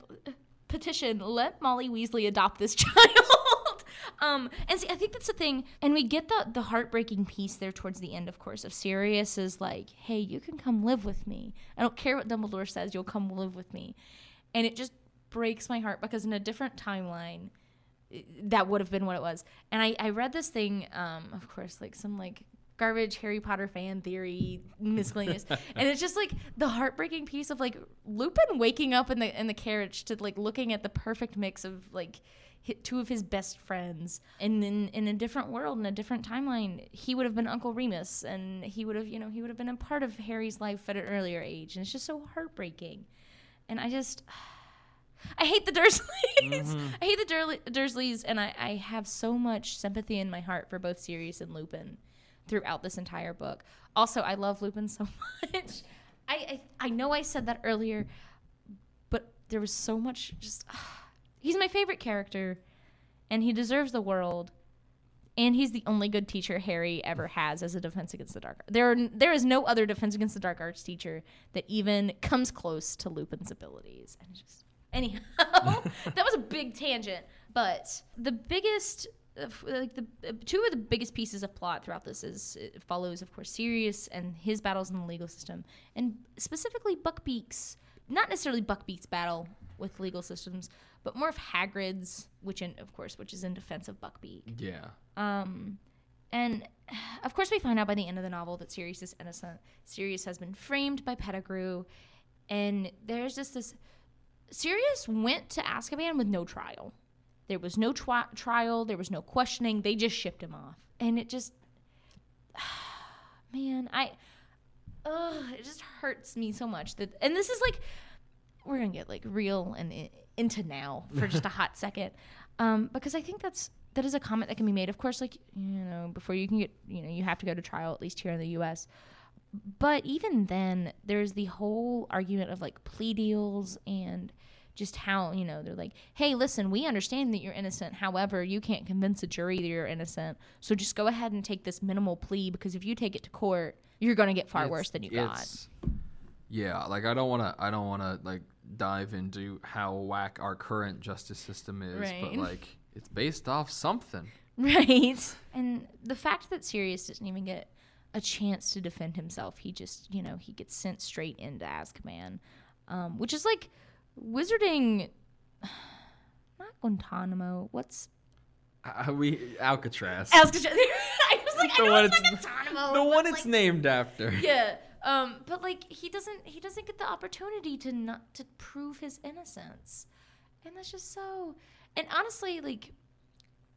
petition, let Molly Weasley adopt this child. And see, I think that's the thing, and we get the heartbreaking piece there towards the end, of course, of Sirius is like, hey, you can come live with me. I don't care what Dumbledore says, you'll come live with me. And it just breaks my heart, because in a different timeline, that would have been what it was. And I read this thing, of course, like some like garbage Harry Potter fan theory miscellaneous, and it's just like the heartbreaking piece of like Lupin waking up in the carriage to like looking at the perfect mix of like two of his best friends, and then in a different world, in a different timeline, he would have been Uncle Remus, and he would have been a part of Harry's life at an earlier age, and it's just so heartbreaking. And I hate the Dursleys. I hate the Dursleys, and I have so much sympathy in my heart for both Sirius and Lupin throughout this entire book. Also, I love Lupin so much. I know I said that earlier, but there was so much just... he's my favorite character, and he deserves the world, and he's the only good teacher Harry ever has as a Defense Against the Dark Arts. There is no other Defense Against the Dark Arts teacher that even comes close to Lupin's abilities. And just, anyhow, that was a big tangent, but the biggest... like the two of the biggest pieces of plot throughout this is it follows, of course, Sirius and his battles in the legal system, and specifically Buckbeak's, not necessarily Buckbeak's battle with legal systems, but more of Hagrid's, which is in defense of Buckbeak. Yeah. And of course, we find out by the end of the novel that Sirius is innocent. Sirius has been framed by Pettigrew, and there's just this. Sirius went to Azkaban with no trial. There was no trial. There was no questioning. They just shipped him off. And it just, man, it just hurts me so much. That, and this is like, we're going to get like real and into now for just a hot second. Because I think that is a comment that can be made. Of course, like, you know, before you can get, you know, you have to go to trial, at least here in the U.S. But even then, there's the whole argument of like plea deals and just how, you know, they're like, hey, listen, we understand that you're innocent. However, you can't convince a jury that you're innocent. So just go ahead and take this minimal plea, because if you take it to court, you're going to get far worse than you got. Yeah, like I don't want to like dive into how whack our current justice system is, right. But like it's based off something. Right. And the fact that Sirius doesn't even get a chance to defend himself, he just, you know, he gets sent straight into Azkaban, which is like Wizarding, not Guantanamo. What's Alcatraz? Alcatraz. I was like, it's Guantanamo. The one it's like, named after. Yeah, but like he doesn't get the opportunity to prove his innocence, and that's just so. And honestly, like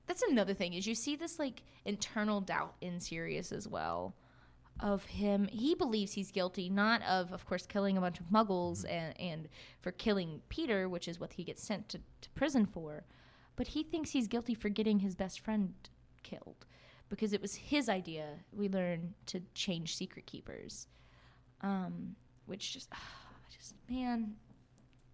that's another thing is you see this like internal doubt in Sirius as well. Of him, he believes he's guilty, not of course, killing a bunch of muggles and for killing Peter, which is what he gets sent to prison for, but he thinks he's guilty for getting his best friend killed because it was his idea, we learn, to change secret keepers, which just man,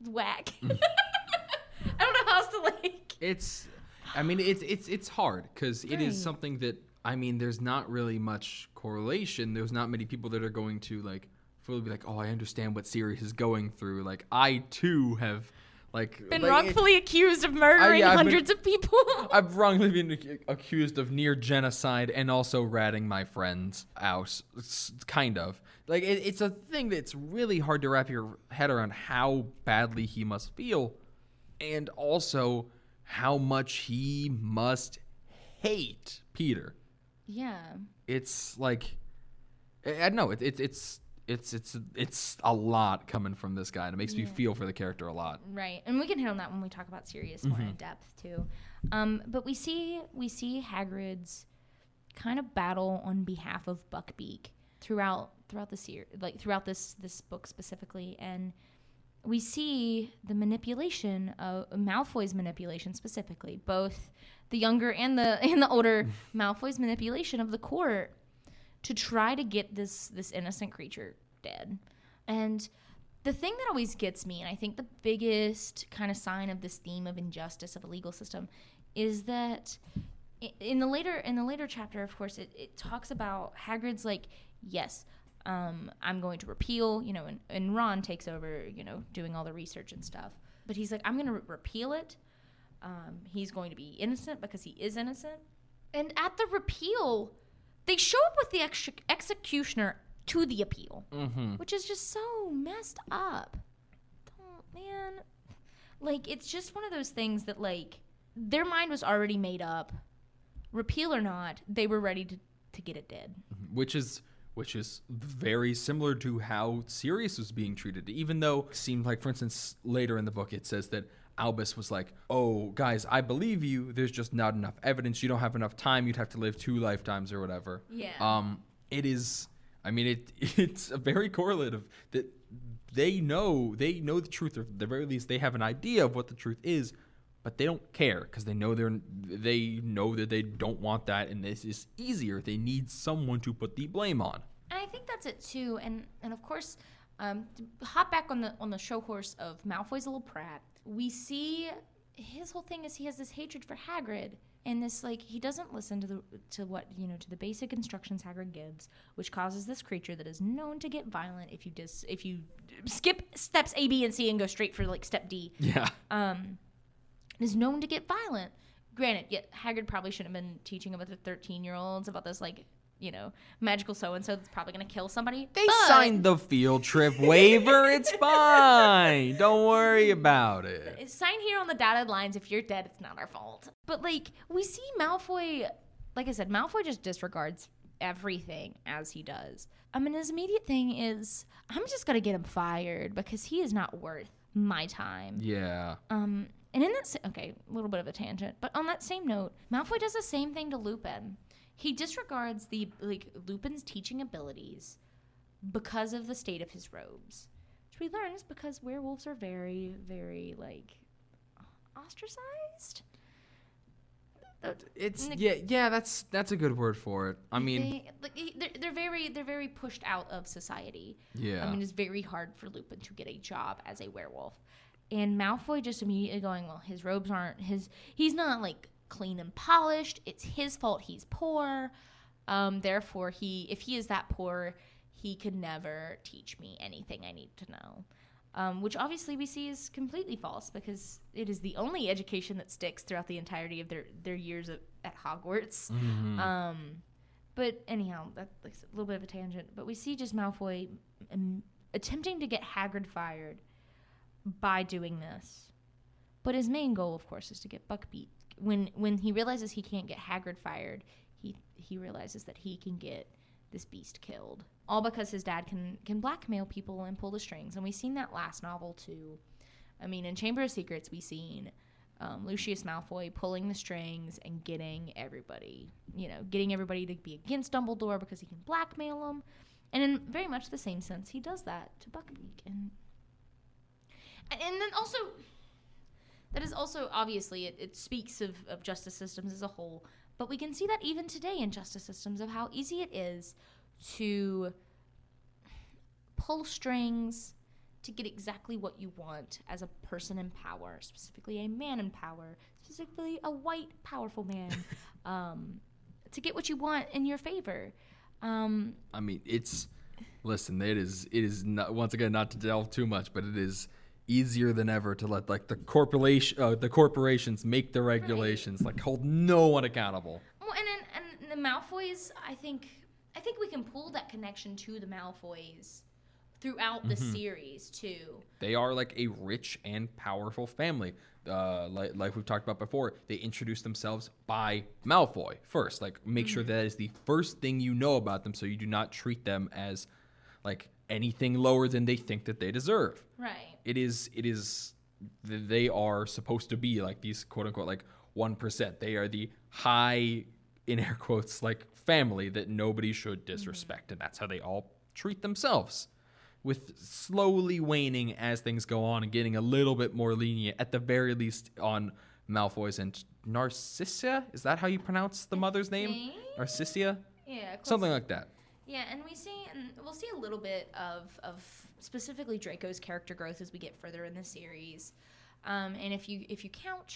whack. I don't know how else to like. It's, I mean, it's hard because it is something that. I mean, there's not really much correlation. There's not many people that are going to, like, fully be like, oh, I understand what Sirius is going through. Like, I, too, have, like... been wrongfully accused of murdering hundreds of people. I've wrongfully been accused of near genocide and also ratting my friends out, kind of. Like, it's a thing that's really hard to wrap your head around how badly he must feel and also how much he must hate Peter. Yeah, it's like I know it's a lot coming from this guy, and it makes me feel for the character a lot. Right, and we can hit on that when we talk about Sirius more in depth too. But we see Hagrid's kind of battle on behalf of Buckbeak throughout the series, like throughout this book specifically, and we see the manipulation of Malfoy's manipulation specifically, both. The younger and the older Malfoy's manipulation of the court to try to get this innocent creature dead. And the thing that always gets me, and I think the biggest kind of sign of this theme of injustice of a legal system, is that in the later chapter, of course, it talks about Hagrid's like, yes, I'm going to repeal, you know, and Ron takes over, you know, doing all the research and stuff. But he's like, I'm going to repeal it. He's going to be innocent because he is innocent. And at the repeal, they show up with the executioner to the appeal, which is just so messed up. Don't, man. Like, it's just one of those things that, like, their mind was already made up. Repeal or not, they were ready to get it dead. Which is very similar to how Sirius was being treated, even though it seemed like, for instance, later in the book, it says that Albus was like, oh, guys, I believe you. There's just not enough evidence. You don't have enough time. You'd have to live 2 lifetimes or whatever. Yeah. It is, I mean, it's a very correlative that they know the truth, or at the very least they have an idea of what the truth is, but they don't care because they know that they don't want that, and this is easier. They need someone to put the blame on. And I think that's it too. And of course, Hop back on the show horse of Malfoy's little brat. We see his whole thing is he has this hatred for Hagrid. And this, like, he doesn't listen to the basic instructions Hagrid gives, which causes this creature that is known to get violent if you skip steps A, B, and C and go straight for, like, step D. Yeah. Is known to get violent. Granted, yet Hagrid probably shouldn't have been teaching about the 13-year-olds about this, like, you know, magical so-and-so that's probably going to kill somebody. They signed the field trip waiver. It's fine. Don't worry about it. Sign here on the dotted lines. If you're dead, it's not our fault. But, like, we see Malfoy, like I said, Malfoy just disregards everything as he does. I mean, his immediate thing is, I'm just going to get him fired because he is not worth my time. Yeah. And in that, okay, a little bit of a tangent, but on that same note, Malfoy does the same thing to Lupin. He disregards Lupin's teaching abilities because of the state of his robes, which we learn is because werewolves are very, very, like, ostracized. It's that's a good word for it. I mean, they're very pushed out of society. Yeah, I mean, it's very hard for Lupin to get a job as a werewolf, and Malfoy just immediately going, well, his robes aren't his. He's not, like, clean and polished. It's his fault. He's poor. Therefore, if he is that poor, he could never teach me anything I need to know. Which obviously we see is completely false because it is the only education that sticks throughout the entirety of their years at Hogwarts. Mm-hmm. But anyhow, that's a little bit of a tangent. But we see just Malfoy attempting to get Hagrid fired by doing this. But his main goal, of course, is to get Buckbeak. When he realizes he can't get Hagrid fired, he realizes that he can get this beast killed. All because his dad can blackmail people and pull the strings. And we've seen that last novel, too. I mean, in Chamber of Secrets, we've seen Lucius Malfoy pulling the strings and getting everybody to be against Dumbledore because he can blackmail them. And in very much the same sense, he does that to Buckbeak. And then also... That is also, obviously, it speaks of justice systems as a whole, but we can see that even today in justice systems of how easy it is to pull strings to get exactly what you want as a person in power, specifically a man in power, specifically a white, powerful man, to get what you want in your favor. I mean, listen, it is not, once again, not to delve too much, but it is... easier than ever to let, like, the corporations make the regulations, right. Like, hold no one accountable. Well, and the Malfoys, I think we can pull that connection to the Malfoys throughout the mm-hmm. series too. They are, like, a rich and powerful family. Like we've talked about before, they introduce themselves by Malfoy first. Like, make mm-hmm. sure that is the first thing you know about them, so you do not treat them as, like, anything lower than they think that they deserve. Right. It is. They are supposed to be, like, these quote unquote, like, 1%. They are the high, in air quotes, like, family that nobody should disrespect, mm-hmm. and that's how they all treat themselves. With slowly waning as things go on and getting a little bit more lenient, at the very least, on Malfoy's and Narcissa. Is that how you pronounce the mother's name? Narcissa. Yeah. Close. Something like that. Yeah, and we'll see a little bit of specifically Draco's character growth as we get further in the series. And if you count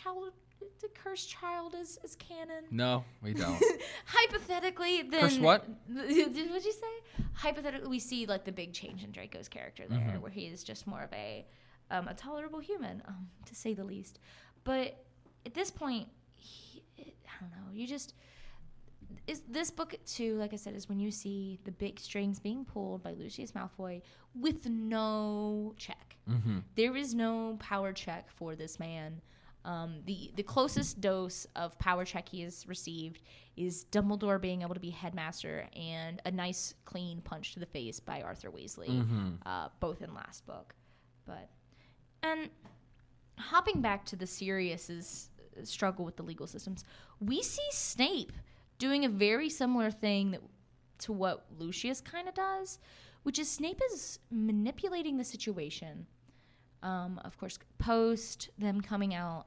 the cursed child as canon. No, we don't. Hypothetically, then cursed what? What'd you say? Hypothetically, we see, like, the big change in Draco's character there, mm-hmm. where he is just more of a tolerable human, to say the least. But at this point, I don't know. You just. Is this book, too, like I said, is when you see the big strings being pulled by Lucius Malfoy with no check. Mm-hmm. There is no power check for this man. The closest dose of power check he has received is Dumbledore being able to be headmaster and a nice, clean punch to the face by Arthur Weasley, mm-hmm. Both in last book. And hopping back to the Sirius's struggle with the legal systems, we see Snape doing a very similar thing to what Lucius kind of does, which is Snape is manipulating the situation. Of course, post them coming out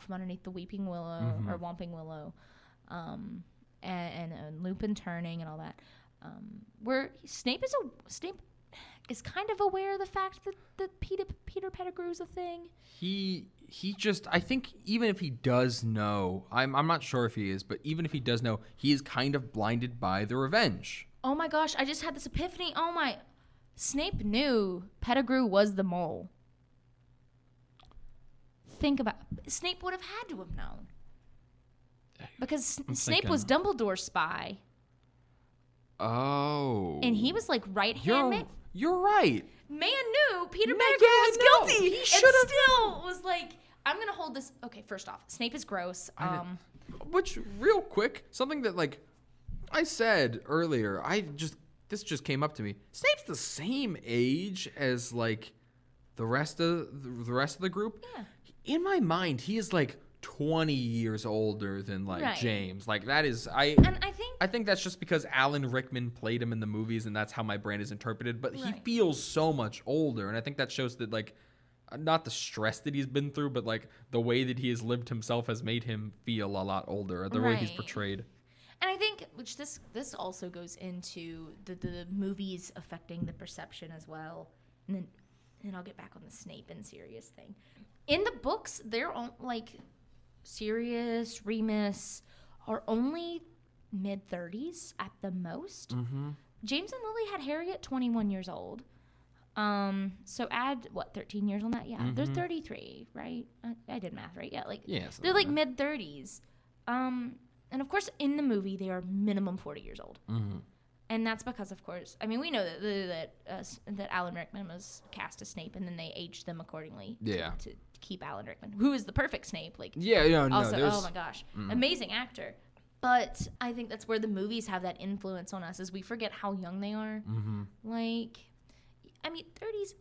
from underneath the Weeping Willow mm-hmm. or Whomping Willow, and Lupin turning and all that. Where Snape is kind of aware of the fact that Peter Pettigrew is a thing. He just, I think even if he does know, I'm not sure if he is, but even if he does know, he is kind of blinded by the revenge. Oh my gosh, I just had this epiphany. Oh my, Snape knew Pettigrew was the mole. Think about, Snape would have had to have known. Because Snape was Dumbledore's spy. Oh. And he was like right-hand man. You're right. Man knew Peter Pettigrew was guilty. He should have. And still was like, I'm going to hold this. Okay, first off, Snape is gross. Which, real quick, something that like I said earlier, this just came up to me. Snape's the same age as like the rest of the group. Yeah. In my mind, he is like 20 years older than like right. James. Like that is I think that's just because Alan Rickman played him in the movies and that's how my brain is interpreted, but right. He feels so much older, and I think that shows that like not the stress that he's been through, but like the way that he has lived himself has made him feel a lot older, the right. way he's portrayed. And I think which this also goes into the movies affecting the perception as well. And then I'll get back on the Snape and Sirius thing. In the books, they're all like Sirius, Remus are only mid-30s at the most. Mm-hmm. James and Lily had Harry at 21 years old. So add, 13 years on that? Yeah, mm-hmm. They're 33, right? I did math, right? Yeah, they're like mid-30s. And, of course, in the movie, they are minimum 40 years old. Mm-hmm. And that's because, of course, I mean, we know that Alan Rickman was cast as Snape, and then they aged them accordingly to keep Alan Rickman, who is the perfect Snape. Oh my gosh, amazing actor. But I think that's where the movies have that influence on us, is we forget how young they are. Mm-hmm. Like, I mean, 30 is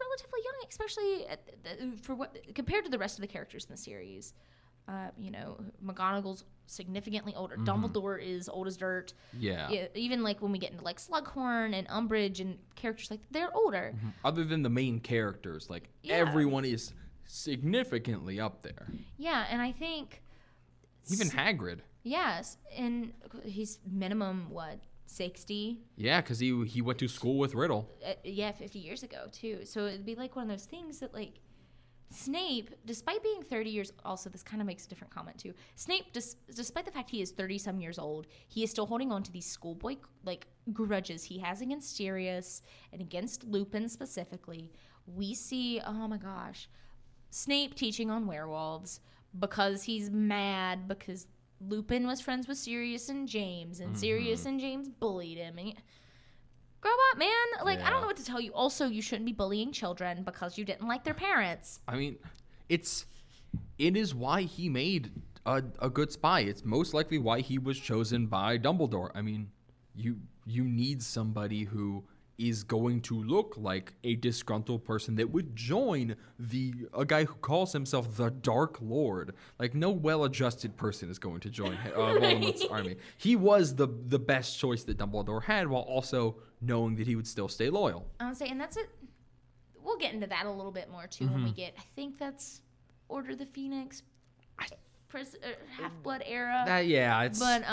relatively young, especially compared to the rest of the characters in the series. McGonagall's significantly older. Mm-hmm. Dumbledore is old as dirt. Yeah. Even like when we get into like Slughorn and Umbridge and characters like they're older. Mm-hmm. Other than the main characters, everyone is significantly up there. Yeah, and I think even Hagrid. Yes, and he's minimum 60? Yeah, because he went to school with Riddle. 50 years ago too. So it'd be like one of those things that like. Snape, despite being 30 years, also this kind of makes a different comment too. Snape, despite the fact he is 30-some years old, he is still holding on to these schoolboy grudges he has against Sirius and against Lupin specifically. We see, oh my gosh, Snape teaching on werewolves because he's mad because Lupin was friends with Sirius and James, and mm-hmm. Sirius and James bullied him. And grow up, man. I don't know what to tell you. Also, you shouldn't be bullying children because you didn't like their parents. I mean, it is why he made a good spy. It's most likely why he was chosen by Dumbledore. I mean, you need somebody who is going to look like a disgruntled person that would join a guy who calls himself the Dark Lord. Like, no well-adjusted person is going to join Voldemort's army. He was the best choice that Dumbledore had, while also knowing that he would still stay loyal. I would say, and that's it. We'll get into that a little bit more, too, mm-hmm. when we get, I think that's Order of the Phoenix, Half-Blood era. It's somewhere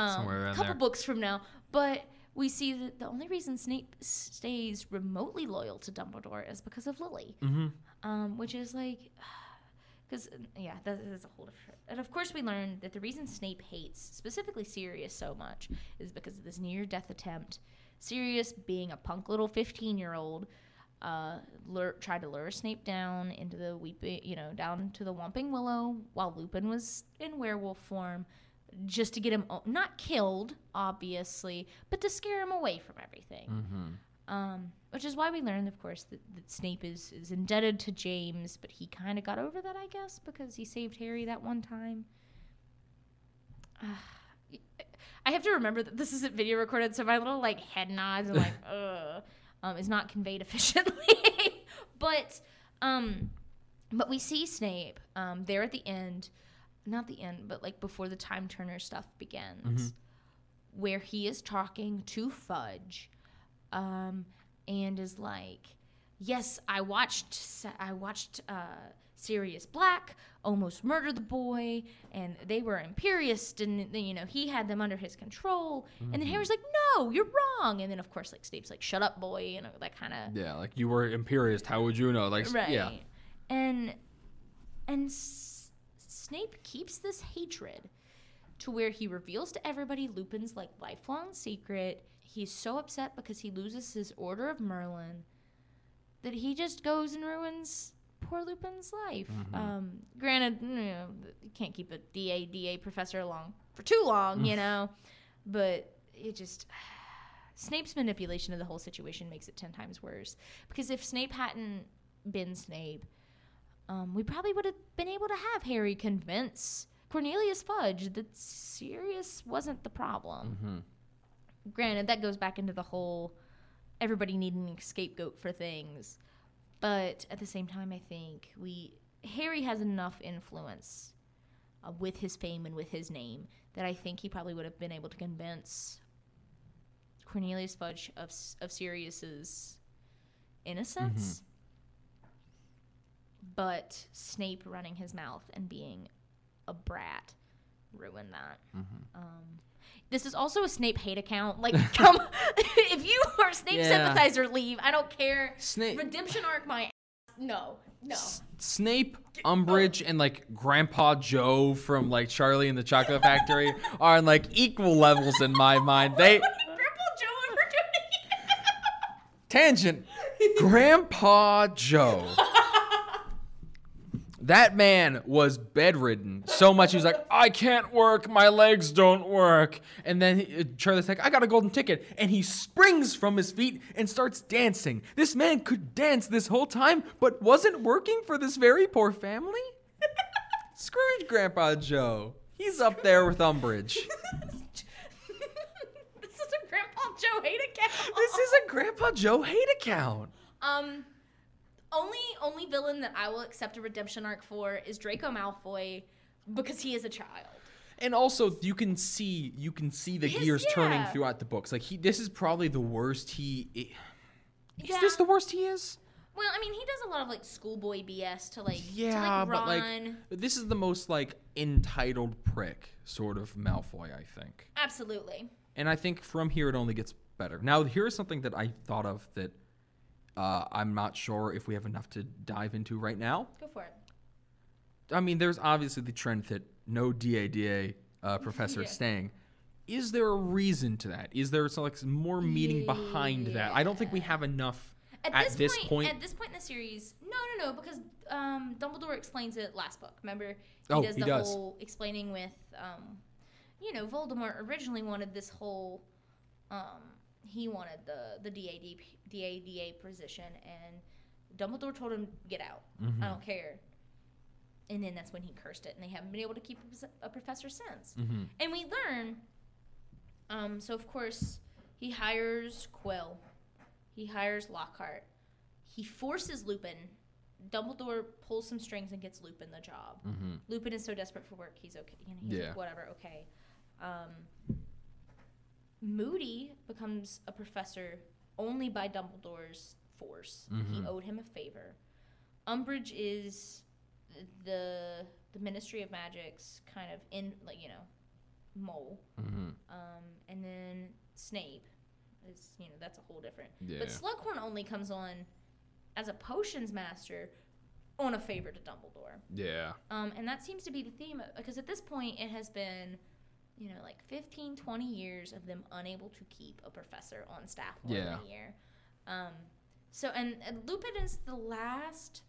around a couple there. Books from now. But we see that the only reason Snape stays remotely loyal to Dumbledore is because of Lily, mm-hmm. Which is that's a whole different. And of course, we learned that the reason Snape hates specifically Sirius so much is because of this near-death attempt. Sirius, being a punk little 15-year-old, tried to lure Snape down into the down to the Whomping Willow while Lupin was in werewolf form. Just to get him not killed, obviously, but to scare him away from everything. Mm-hmm. Which is why we learned, of course, that Snape is indebted to James, but he kind of got over that, I guess, because he saved Harry that one time. I have to remember that this isn't video recorded, so my little head nods and is not conveyed efficiently. But we see Snape there at the end. Not the end, but before the Time Turner stuff begins, mm-hmm. where he is talking to Fudge, and is Yes, I watched Sirius Black almost murder the boy, and they were imperious, and he had them under his control. Mm-hmm. And then Harry's like, "No, you're wrong." And then of course, Snape's like, "Shut up, boy," that kind of you were imperious. How would you know? And Snape keeps this hatred to where he reveals to everybody Lupin's lifelong secret. He's so upset because he loses his Order of Merlin that he just goes and ruins poor Lupin's life. Mm-hmm. Granted, you can't keep a DA professor along for too long, But it just... Snape's manipulation of the whole situation makes it 10 times worse. Because if Snape hadn't been Snape, we probably would have been able to have Harry convince Cornelius Fudge that Sirius wasn't the problem. Mm-hmm. Granted, that goes back into the whole everybody needing a scapegoat for things. But at the same time, I think Harry has enough influence with his fame and with his name that I think he probably would have been able to convince Cornelius Fudge of Sirius's innocence. Mm-hmm. But Snape running his mouth and being a brat ruined that. Mm-hmm. This is also a Snape hate account. Come, if you are Snape sympathizer, leave. I don't care. Snape. Redemption arc, my ass. No. Snape, Umbridge, and Grandpa Joe from Charlie and the Chocolate Factory are on equal levels in my mind. They. What did Grandpa Joe ever do? Tangent. Grandpa Joe. That man was bedridden so much he was like, I can't work, my legs don't work. And then Charlie's like, I got a golden ticket. And he springs from his feet and starts dancing. This man could dance this whole time, but wasn't working for this very poor family? Screw Grandpa Joe. He's up there with Umbridge. This is a Grandpa Joe hate account. This is a Grandpa Joe hate account. Only villain that I will accept a redemption arc for is Draco Malfoy, because he is a child. And also, you can see the gears turning throughout the books. This is probably the worst he is. Yeah. Is this the worst he is? Well, he does a lot of schoolboy BS to Ron. But this is the most entitled prick sort of Malfoy, I think. Absolutely. And I think from here it only gets better. Now, here is something that I thought of that. I'm not sure if we have enough to dive into right now. Go for it. There's obviously the trend that no DADA professor is staying. Is there a reason to that? Is there more meaning behind that? I don't think we have enough at this point. At this point in the series, no, because Dumbledore explains it last book. Remember, he does the whole explaining with, Voldemort originally wanted this whole. He wanted the DADA position, and Dumbledore told him, get out. Mm-hmm. I don't care. And then that's when he cursed it, and they haven't been able to keep a professor since. Mm-hmm. And we learn, so of course, he hires Quill. He hires Lockhart. He forces Lupin. Dumbledore pulls some strings and gets Lupin the job. Mm-hmm. Lupin is so desperate for work, he's okay. He's like, whatever, okay. Moody becomes a professor only by Dumbledore's force. Mm-hmm. He owed him a favor. Umbridge is the Ministry of Magic's kind of mole. Mm-hmm. And then Snape is that's a whole different. Yeah. But Slughorn only comes on as a potions master on a favor to Dumbledore. Yeah. And that seems to be the theme because at this point it has been. 15, 20 years of them unable to keep a professor on staff more than a year. Lupin is the last...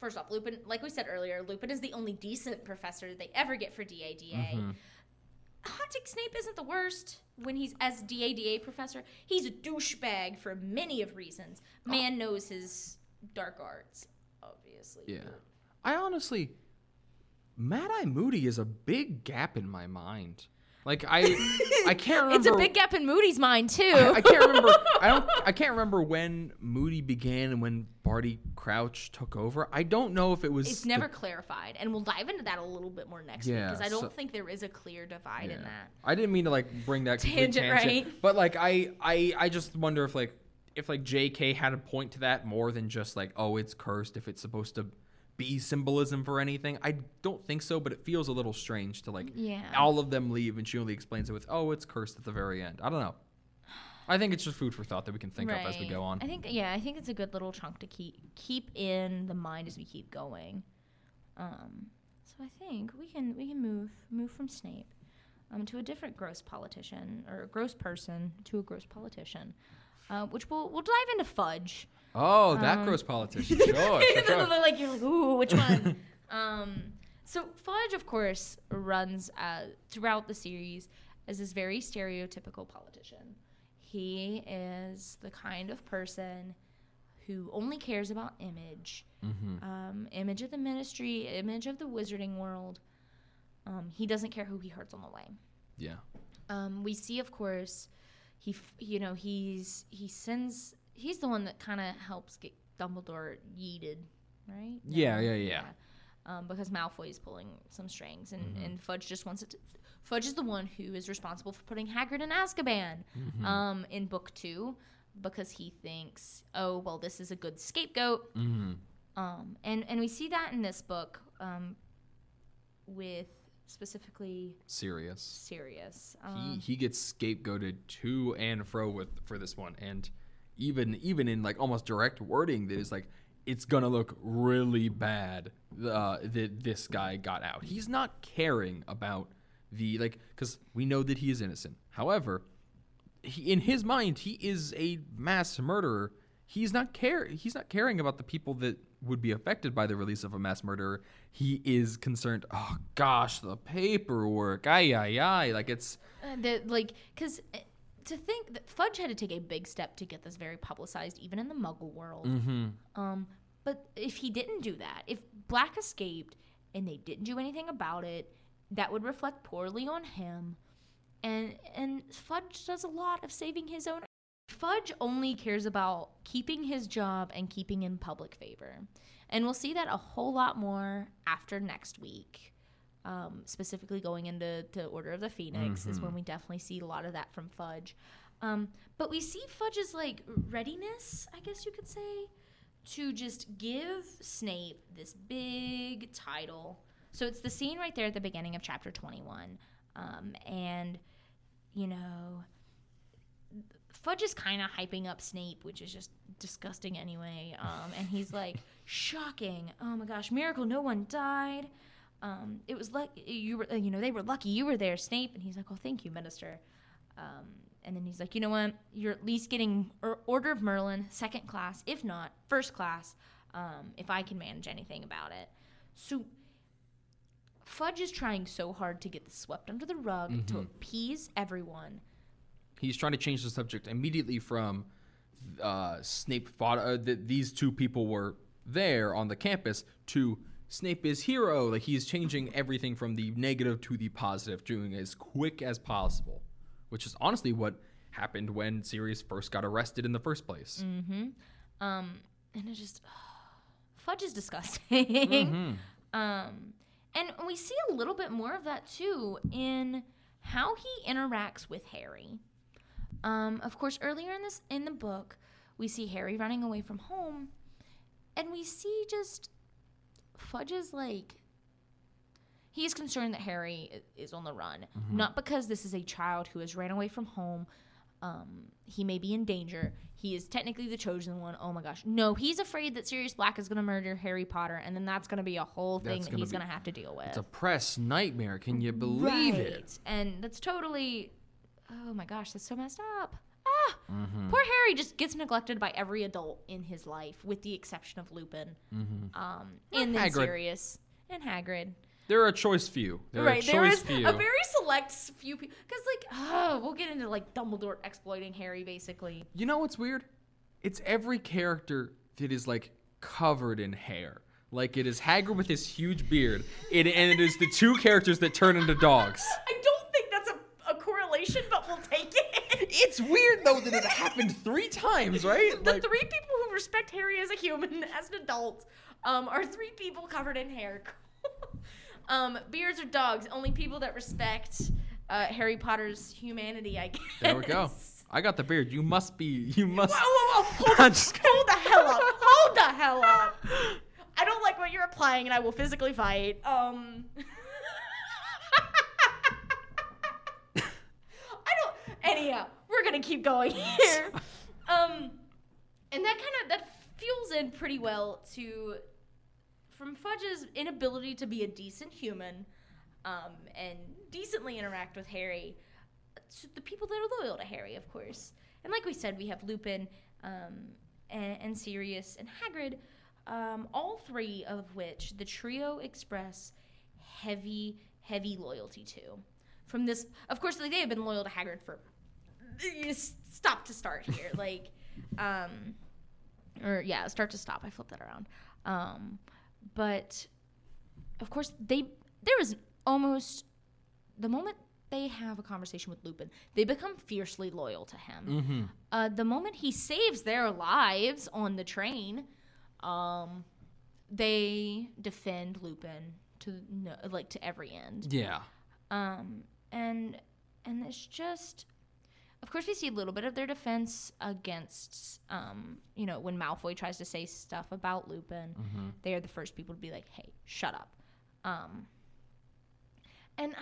First off, Lupin, like we said earlier, Lupin is the only decent professor they ever get for DADA. Mm-hmm. Hot take Snape isn't the worst when he's as DADA professor. He's a douchebag for many of reasons. Man knows his dark arts, obviously. Yeah. I honestly... Mad-Eye Moody is a big gap in my mind. I can't remember. It's a big gap in Moody's mind too. I can't remember. I can't remember when Moody began and when Barty Crouch took over. I don't know if it was. It's never clarified, and we'll dive into that a little bit more next week because I don't think there is a clear divide in that. I didn't mean to bring that complete tangent, right? But I just wonder if if like JK had a point to that more than just like, oh, it's cursed, if it's supposed to be symbolism for anything. I don't think so, but it feels a little strange to like all of them leave and she only explains it with, oh, it's cursed at the very end. I don't know. I think it's just food for thought that we can think up as we go on. I think it's a good little chunk to keep in the mind as we keep going. So I think we can move from Snape to a different gross politician, or a gross person to a gross politician, which we'll dive into Fudge. Oh, that gross politician. Sure. Like you're like, ooh, which one? So Fudge, of course, runs throughout the series as this very stereotypical politician. He is the kind of person who only cares about image, image of the ministry, image of the wizarding world. He doesn't care who he hurts on the way. Yeah. We see, of course, he's the one that kind of helps get Dumbledore yeeted, right? Yeah. Because Malfoy's pulling some strings, and Fudge just wants it to... Fudge is the one who is responsible for putting Hagrid in Azkaban in book 2, because he thinks, oh, well, this is a good scapegoat. And we see that in this book with specifically... Sirius. He gets scapegoated to and fro for this one, and even in like almost direct wording that is like, it's going to look really bad that this guy got out. He's not caring about... because we know that he is innocent. However, in his mind, he is a mass murderer. He's not caring about the people that would be affected by the release of a mass murderer. He is concerned. Oh gosh, the paperwork. Ay. Like it's because to think that Fudge had to take a big step to get this very publicized, even in the Muggle world. But if he didn't do that, if Black escaped and they didn't do anything about it, that would reflect poorly on him. And Fudge does a lot of saving his own. Fudge only cares about keeping his job and keeping in public favor. And we'll see that a whole lot more after next week. Specifically going into the Order of the Phoenix is when we definitely see a lot of that from Fudge. But we see Fudge's like readiness, I guess you could say, to just give Snape this big title. So it's the scene right there at the beginning of chapter 21. Fudge is kind of hyping up Snape, which is just disgusting anyway. And he's like, shocking. Oh, my gosh, miracle, no one died. It was like, they were lucky you were there, Snape. And he's like, oh, thank you, Minister. And then he's like, you know what? You're at least getting Order of Merlin, second class, if not first class, if I can manage anything about it. So... Fudge is trying so hard to get this swept under the rug to appease everyone. He's trying to change the subject immediately from Snape fought. These two people were there on the campus to Snape is hero. Like he's changing everything from the negative to the positive, doing as quick as possible, which is honestly what happened when Sirius first got arrested in the first place. And it just Fudge is disgusting. And we see a little bit more of that, too, in how he interacts with Harry. Of course, earlier in the book, we see Harry running away from home, and we see just Fudge's, like, he's concerned that Harry is on the run. Not because this is a child who has ran away from home. He may be in danger. He is technically the chosen one. Oh, my gosh. No, he's afraid that Sirius Black is going to murder Harry Potter, and then that's going to be a whole thing that he's going to have to deal with. It's a press nightmare. Can you believe it? And that's totally, oh, my gosh, that's so messed up. Poor Harry just gets neglected by every adult in his life, with the exception of Lupin. And then Sirius and Hagrid. They're a choice few. There is a very select few people. Because, we'll get into, Dumbledore exploiting Harry, basically. You know what's weird? It's every character that is, covered in hair. It is Hagrid with his huge beard, and it is the two characters that turn into dogs. I don't think that's a correlation, but we'll take it. It's weird, though, that it happened 3 times, right? The 3 people who respect Harry as a human, as an adult, are 3 people covered in hair. Beards are dogs. Only people that respect Harry Potter's humanity, I guess. There we go. I got the beard. You must. Whoa. Hold the hell up. I don't like what you're applying, and I will physically fight. Anyhow, we're going to keep going here. And that fuels in pretty well from Fudge's inability to be a decent human and decently interact with Harry, to the people that are loyal to Harry, of course. And like we said, we have Lupin and Sirius and Hagrid, all three of which the trio express heavy, heavy loyalty to. From this, of course, like, they have been loyal to Hagrid for stop to start here. Like, start to stop. I flipped that around. But, of course, there is almost, the moment they have a conversation with Lupin, they become fiercely loyal to him. Mm-hmm. The moment he saves their lives on the train, they defend Lupin to every end. Yeah. And it's just, of course, we see a little bit of their defense against, when Malfoy tries to say stuff about Lupin, mm-hmm. they are the first people to be like, hey, shut up. And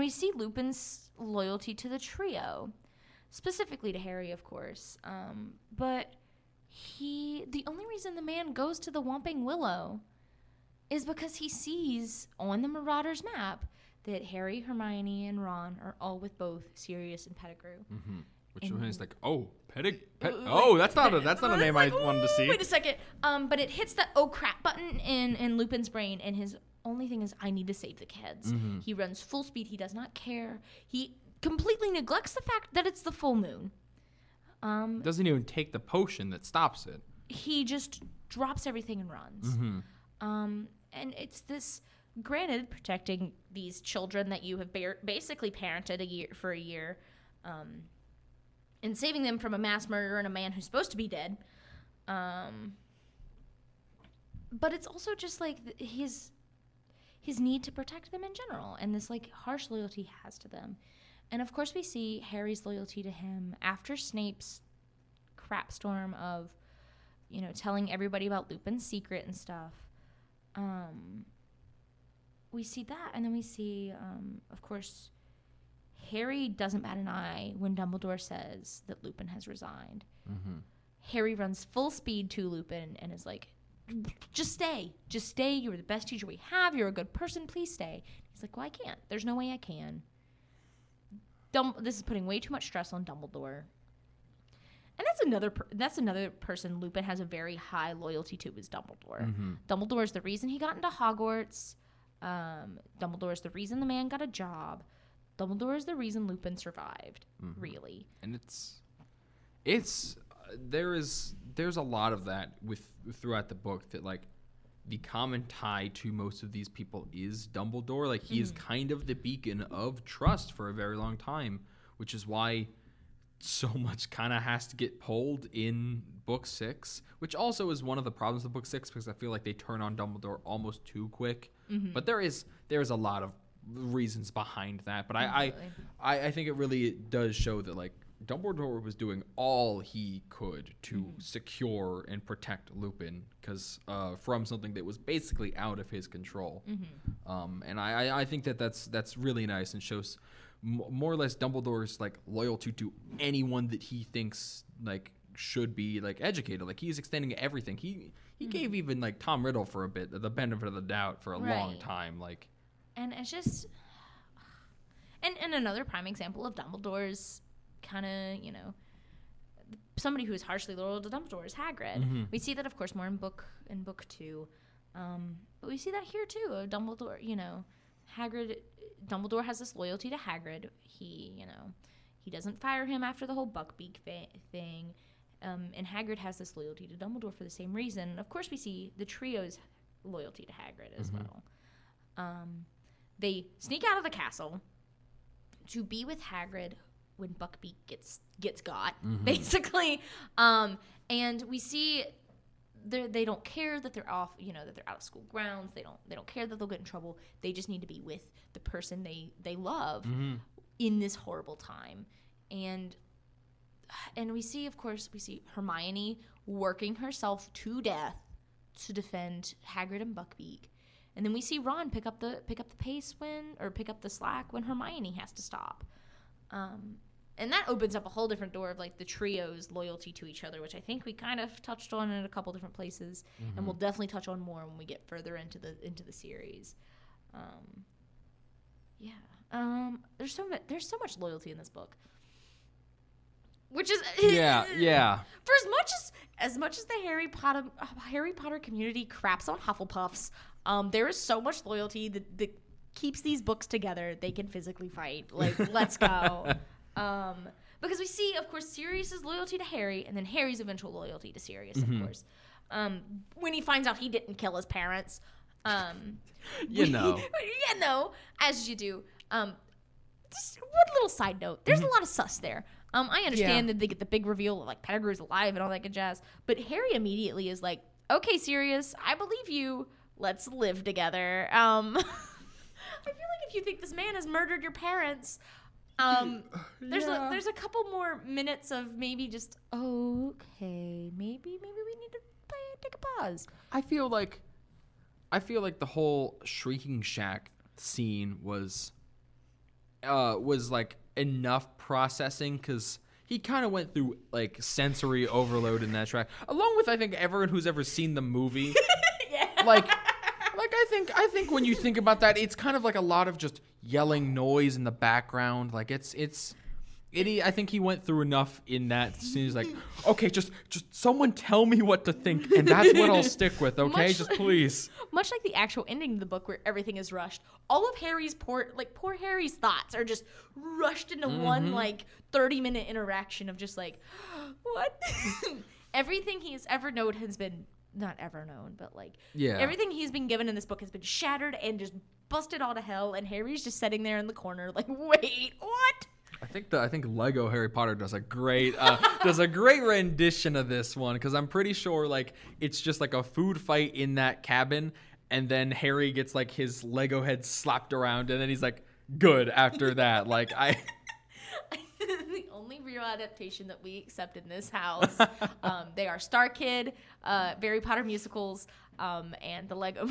we see Lupin's loyalty to the trio, specifically to Harry, of course. But the only reason the man goes to the Whomping Willow is because he sees on the Marauder's Map that Harry, Hermione, and Ron are all with both Sirius and Pettigrew. Mm-hmm. Which is like, oh, that's not a name I wanted to see. Wait a second. But it hits the oh crap button in Lupin's brain, and his only thing is, I need to save the kids. Mm-hmm. He runs full speed. He does not care. He completely neglects the fact that it's the full moon. Doesn't even take the potion that stops it. He just drops everything and runs. Mm-hmm. And it's this, granted, protecting these children that you have basically parented for a year, and saving them from a mass murderer and a man who's supposed to be dead. But it's also just like his need to protect them in general, and this like harsh loyalty he has to them. And of course we see Harry's loyalty to him after Snape's crap storm of, telling everybody about Lupin's secret and stuff. We see that, and then we see, of course, Harry doesn't bat an eye when Dumbledore says that Lupin has resigned. Mm-hmm. Harry runs full speed to Lupin and is like, just stay, you're the best teacher we have, you're a good person, please stay. He's like, well, I can't, there's no way I can. This is putting way too much stress on Dumbledore. And that's another person Lupin has a very high loyalty to, is Dumbledore. Mm-hmm. Dumbledore is the reason he got into Hogwarts. Dumbledore is the reason the man got a job. Dumbledore is the reason Lupin survived, mm-hmm. really. And there's a lot of that throughout the book, that like the common tie to most of these people is Dumbledore. Like, he mm-hmm. is kind of the beacon of trust for a very long time, which is why so much kind of has to get pulled in Book 6, which also is one of the problems of Book 6, because I feel like they turn on Dumbledore almost too quick. Mm-hmm. But there is a lot of reasons behind that. But I think it really does show that, like, Dumbledore was doing all he could to mm-hmm. secure and protect Lupin from something that was basically out of his control. Mm-hmm. And I think that's really nice, and shows more or less Dumbledore's like loyalty to anyone that he thinks like should be like educated. Like, he's extending everything. He mm-hmm. gave even like Tom Riddle for a bit the benefit of the doubt for a right. long time. Like, and it's just and another prime example of Dumbledore's kind of somebody who is harshly loyal to Dumbledore is Hagrid. Mm-hmm. We see that, of course, more in book two, but we see that here too. Dumbledore, Dumbledore has this loyalty to Hagrid. He, he doesn't fire him after the whole Buckbeak thing. And Hagrid has this loyalty to Dumbledore for the same reason. And of course, we see the trio's loyalty to Hagrid as mm-hmm. well. They sneak out of the castle to be with Hagrid when Buckbeak gets got, mm-hmm. basically. And we see they don't care that they're off, you know, that they're out of school grounds. They don't care that they'll get in trouble. They just need to be with the person they love mm-hmm. in this horrible time. And we see Hermione working herself to death to defend Hagrid and Buckbeak. And then we see Ron pick up the slack when Hermione has to stop. And that opens up a whole different door of, like, the trio's loyalty to each other, which I think we kind of touched on in a couple different places, mm-hmm. and we'll definitely touch on more when we get further into the series. Yeah, there's so much loyalty in this book, which is yeah. For as much as the Harry Potter community craps on Hufflepuffs, there is so much loyalty that keeps these books together. They can physically fight. Like, let's go. Because we see, of course, Sirius's loyalty to Harry, and then Harry's eventual loyalty to Sirius, mm-hmm. of course. When he finds out he didn't kill his parents, as you do. Just one little side note: there's mm-hmm. a lot of sus there. I understand that they get the big reveal of, like, Pettigrew's alive and all that good jazz, but Harry immediately is like, "Okay, Sirius, I believe you. Let's live together." I feel like if you think this man has murdered your parents. There's a couple more minutes of maybe just, okay, maybe we need to take a pause. I feel like the whole Shrieking Shack scene was like enough processing, because he kind of went through, like, sensory overload in that track, along with I think everyone who's ever seen the movie. Yeah. Like, I think when you think about that, it's kind of like a lot of just yelling noise in the background. Like, it's I think he went through enough in that scene. He's like, okay, just someone tell me what to think, and that's what I'll stick with, okay? Just please. Much like the actual ending of the book where everything is rushed, all of Harry's poor Harry's thoughts are just rushed into mm-hmm. one, like, 30-minute interaction of just like, what? Everything he's ever known has been... not ever known, but, like, everything he's been given in this book has been shattered and just busted all to hell, and Harry's just sitting there in the corner like, wait, what? I think Lego Harry Potter does a great rendition of this one, because I'm pretty sure, like, it's just like a food fight in that cabin, and then Harry gets, like, his Lego head slapped around, and then he's like, good after that. Like, the only real adaptation that we accept in this house, they are Star Kid, Harry Potter musicals, and the Lego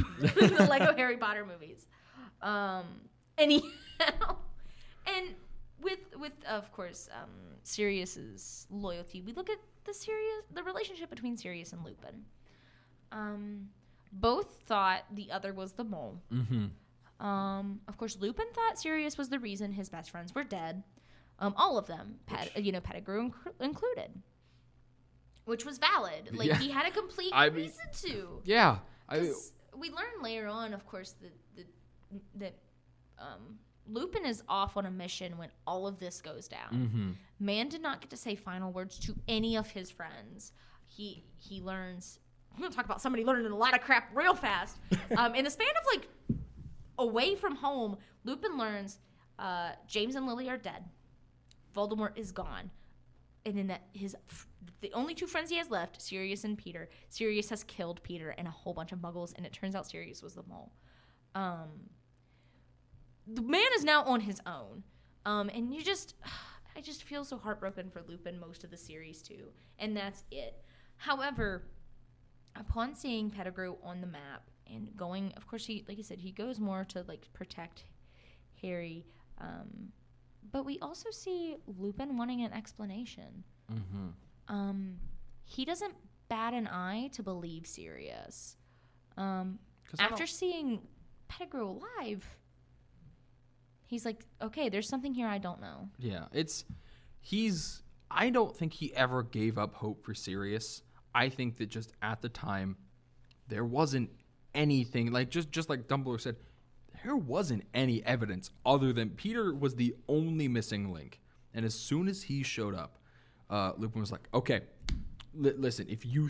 Harry Potter movies. Anyhow, and with of course Sirius's loyalty, we look at the relationship between Sirius and Lupin. Both thought the other was the mole. Mm-hmm. Of course, Lupin thought Sirius was the reason his best friends were dead. All of them, Pettigrew included, which was valid. Like, he had a complete reason to. Yeah. We learn later on, of course, that Lupin is off on a mission when all of this goes down. Mm-hmm. Man did not get to say final words to any of his friends. He learns. I'm going to talk about somebody learning a lot of crap real fast. In the span of, like, away from home, Lupin learns James and Lily are dead. Voldemort is gone, and then the only two friends he has left, Sirius and Peter. Sirius has killed Peter and a whole bunch of Muggles, and it turns out Sirius was the mole. The man is now on his own, and I just feel so heartbroken for Lupin most of the series too, and that's it. However, upon seeing Pettigrew on the map and going, of course, he, like you said, he goes more to, like, protect Harry. But we also see Lupin wanting an explanation. Mm-hmm. He doesn't bat an eye to believe Sirius. After seeing Pettigrew alive, he's like, okay, there's something here I don't know. Yeah, I don't think he ever gave up hope for Sirius. I think that just at the time, there wasn't anything. Like, just like Dumbledore said, there wasn't any evidence other than Peter was the only missing link. And as soon as he showed up, Lupin was like, okay, listen, if you're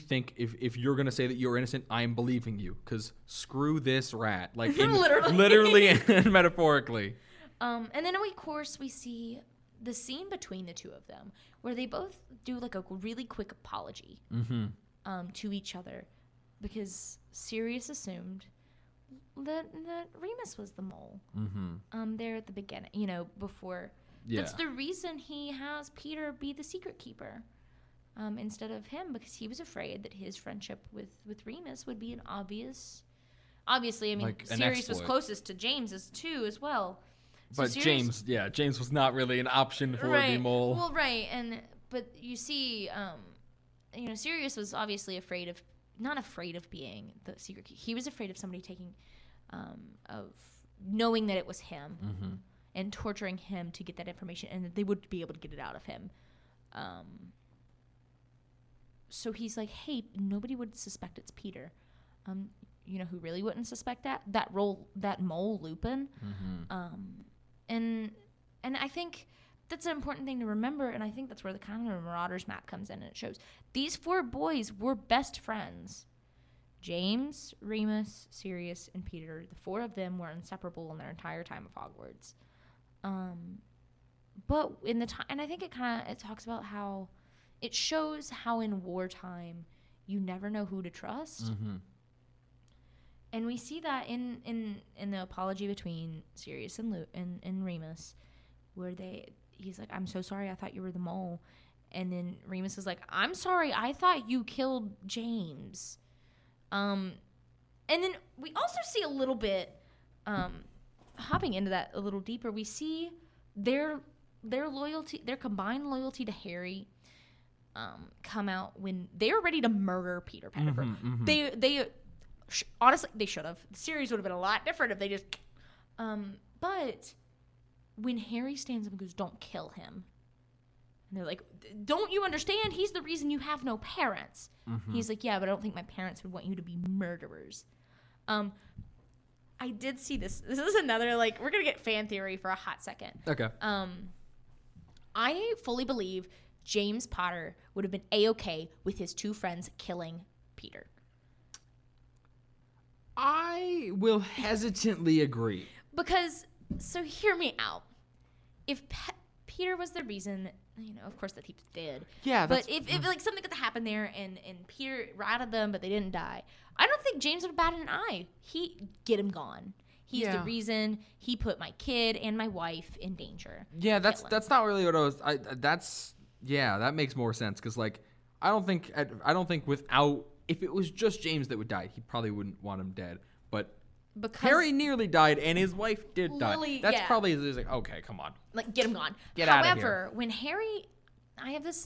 going to say that you're innocent, I'm believing you, because screw this rat. Like, literally and metaphorically. And then, of course, we see the scene between the two of them where they both do, like, a really quick apology mm-hmm. To each other. because Sirius assumed that Remus was the mole. Mm-hmm. There at the beginning, you know, before. Yeah. That's the reason he has Peter be the secret keeper instead of him, because he was afraid that his friendship with Remus would be an obvious... Obviously, I mean, like Sirius was closest to James's too as well. So but Sirius, James was not really an option for the mole. Well, right, but you see, you know, Sirius was obviously not afraid of being the secret keeper. He was afraid of somebody taking, of knowing that it was him mm-hmm. and torturing him to get that information, and that they would be able to get it out of him. So he's like, hey, nobody would suspect it's Peter. You know who really wouldn't suspect that mole Lupin, mm-hmm. and I think that's an important thing to remember, and I think that's where the kind of Marauder's Map comes in, and it shows these four boys were best friends. James, Remus, Sirius, and Peter. The four of them were inseparable in their entire time of Hogwarts. But in the time, and I think it talks about how it shows how in wartime you never know who to trust. Mm-hmm. And we see that in the apology between Sirius and Remus, where he's like, I'm so sorry, I thought you were the mole. And then Remus is like, I'm sorry, I thought you killed James. And then we also see a little bit, hopping into that a little deeper, we see their loyalty, their combined loyalty to Harry come out when they're ready to murder Peter Pettigrew. Mm-hmm, mm-hmm. Honestly, they should have. The series would have been a lot different if they just... but when Harry stands up and goes, don't kill him. And they're like, don't you understand? He's the reason you have no parents. Mm-hmm. He's like, yeah, but I don't think my parents would want you to be murderers. I did see this. This is another, like, we're going to get fan theory for a hot second. Okay. I fully believe James Potter would have been A-okay with his two friends killing Peter. I will hesitantly agree. Because, so hear me out. If Peter was the reason, you know, of course that he did. Yeah. But if like something could happen there and Peter ratted them, but they didn't die. I don't think James would have batted an eye. Get him gone. He's the reason he put my kid and my wife in danger. Yeah, that's not really what I was. That makes more sense because like I don't think without. If it was just James that would die, he probably wouldn't want him dead. But because Harry nearly died, and his wife did die. That's probably like, okay, come on, like get him gone. Get out of here. However, when Harry, I have this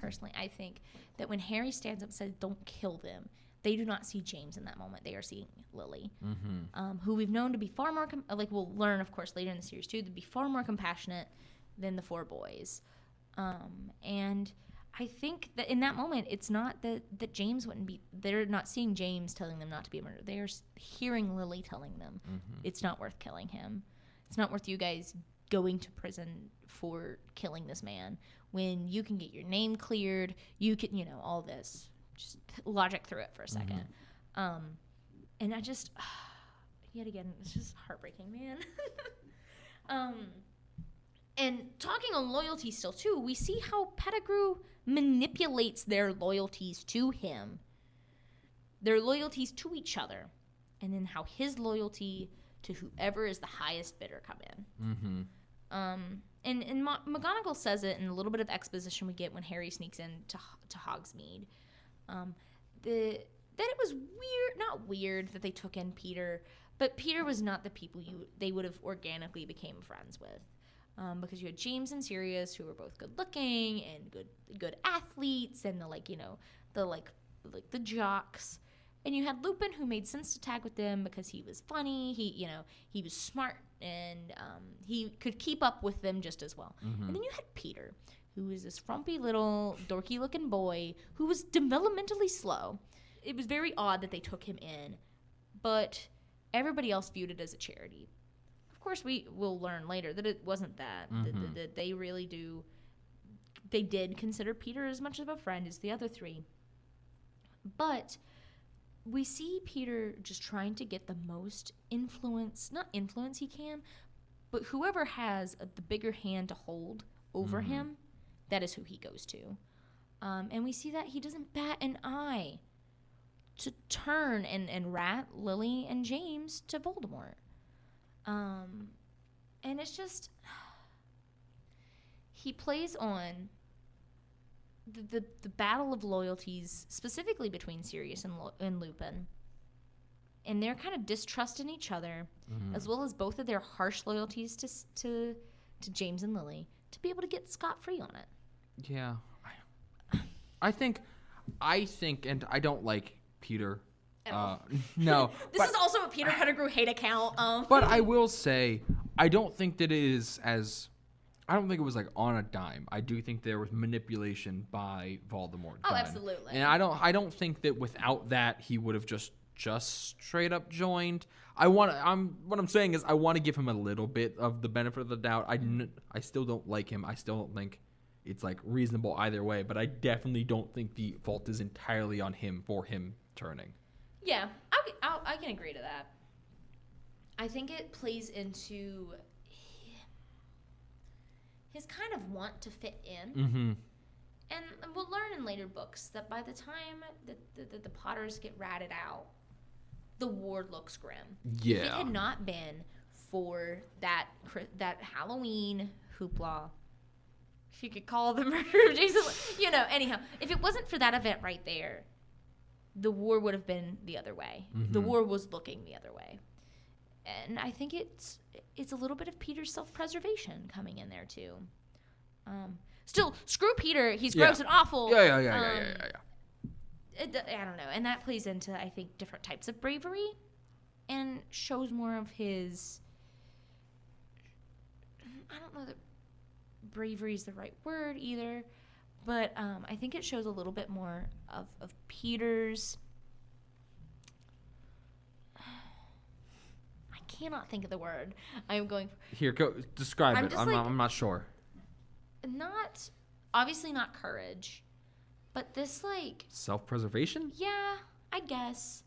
personally. I think that when Harry stands up and says, "Don't kill them," they do not see James in that moment. They are seeing Lily, mm-hmm. Who we've known to be far more we'll learn, of course, later in the series too, to be far more compassionate than the four boys, and. I think that in that moment, it's not that James wouldn't be... They're not seeing James telling them not to be a murderer. They're hearing Lily telling them mm-hmm. it's not worth killing him. It's not worth you guys going to prison for killing this man when you can get your name cleared. You can, you know, all this. Just logic through it for a second. Mm-hmm. And I just... Yet again, it's just heartbreaking, man. And talking on loyalty still, too, we see how Pettigrew manipulates their loyalties to him, their loyalties to each other, and then how his loyalty to whoever is the highest bidder come in. Mm-hmm. And McGonagall says it in a little bit of exposition we get when Harry sneaks in to Hogsmeade, that it was weird, not weird that they took in Peter, but Peter was not the people they would have organically became friends with. Because you had James and Sirius, who were both good-looking and good athletes, and the jocks, and you had Lupin, who made sense to tag with them because he was funny, he was smart, and he could keep up with them just as well. Mm-hmm. And then you had Peter, who was this frumpy little dorky-looking boy who was developmentally slow. It was very odd that they took him in, but everybody else viewed it as a charity. Of course, we will learn later that it wasn't that. Mm-hmm. That they really do. They did consider Peter as much of a friend as the other three. But we see Peter just trying to get the most influence he can, but whoever has the bigger hand to hold over mm-hmm. him, that is who he goes to. And we see that he doesn't bat an eye to turn and rat Lily and James to Voldemort. And it's just, he plays on the battle of loyalties, specifically between Sirius and Lupin. And their kind of distrust in each other, mm-hmm. as well as both of their harsh loyalties to James and Lily, to be able to get scot-free on it. Yeah. I think, and I don't like Peter. No. This is also a Peter Pettigrew hate account. But I will say, I don't think it was like on a dime. I do think there was manipulation by Voldemort. Oh, absolutely. And I don't think that without that he would have just straight up joined. What I'm saying is I want to give him a little bit of the benefit of the doubt. I still don't like him. I still don't think it's like reasonable either way, but I definitely don't think the fault is entirely on him for him turning. Yeah, I can agree to that. I think it plays into his kind of want to fit in. Mm-hmm. And we'll learn in later books that by the time that the Potters get ratted out, the ward looks grim. Yeah. If it had not been for that Halloween hoopla, if you could call the murder of Jesus, anyhow, if it wasn't for that event right there, the war would have been the other way. Mm-hmm. The war was looking the other way. And I think it's a little bit of Peter's self-preservation coming in there, too. Still, screw Peter. He's gross and awful. Yeah. I don't know. And that plays into, I think, different types of bravery and shows more of his... I don't know that bravery is the right word either, but I think it shows a little bit more of Peter's... I cannot think of the word I'm going for. Here, go describe it. I'm not sure. Not, obviously not courage, but this, like... Self-preservation? Yeah, I guess.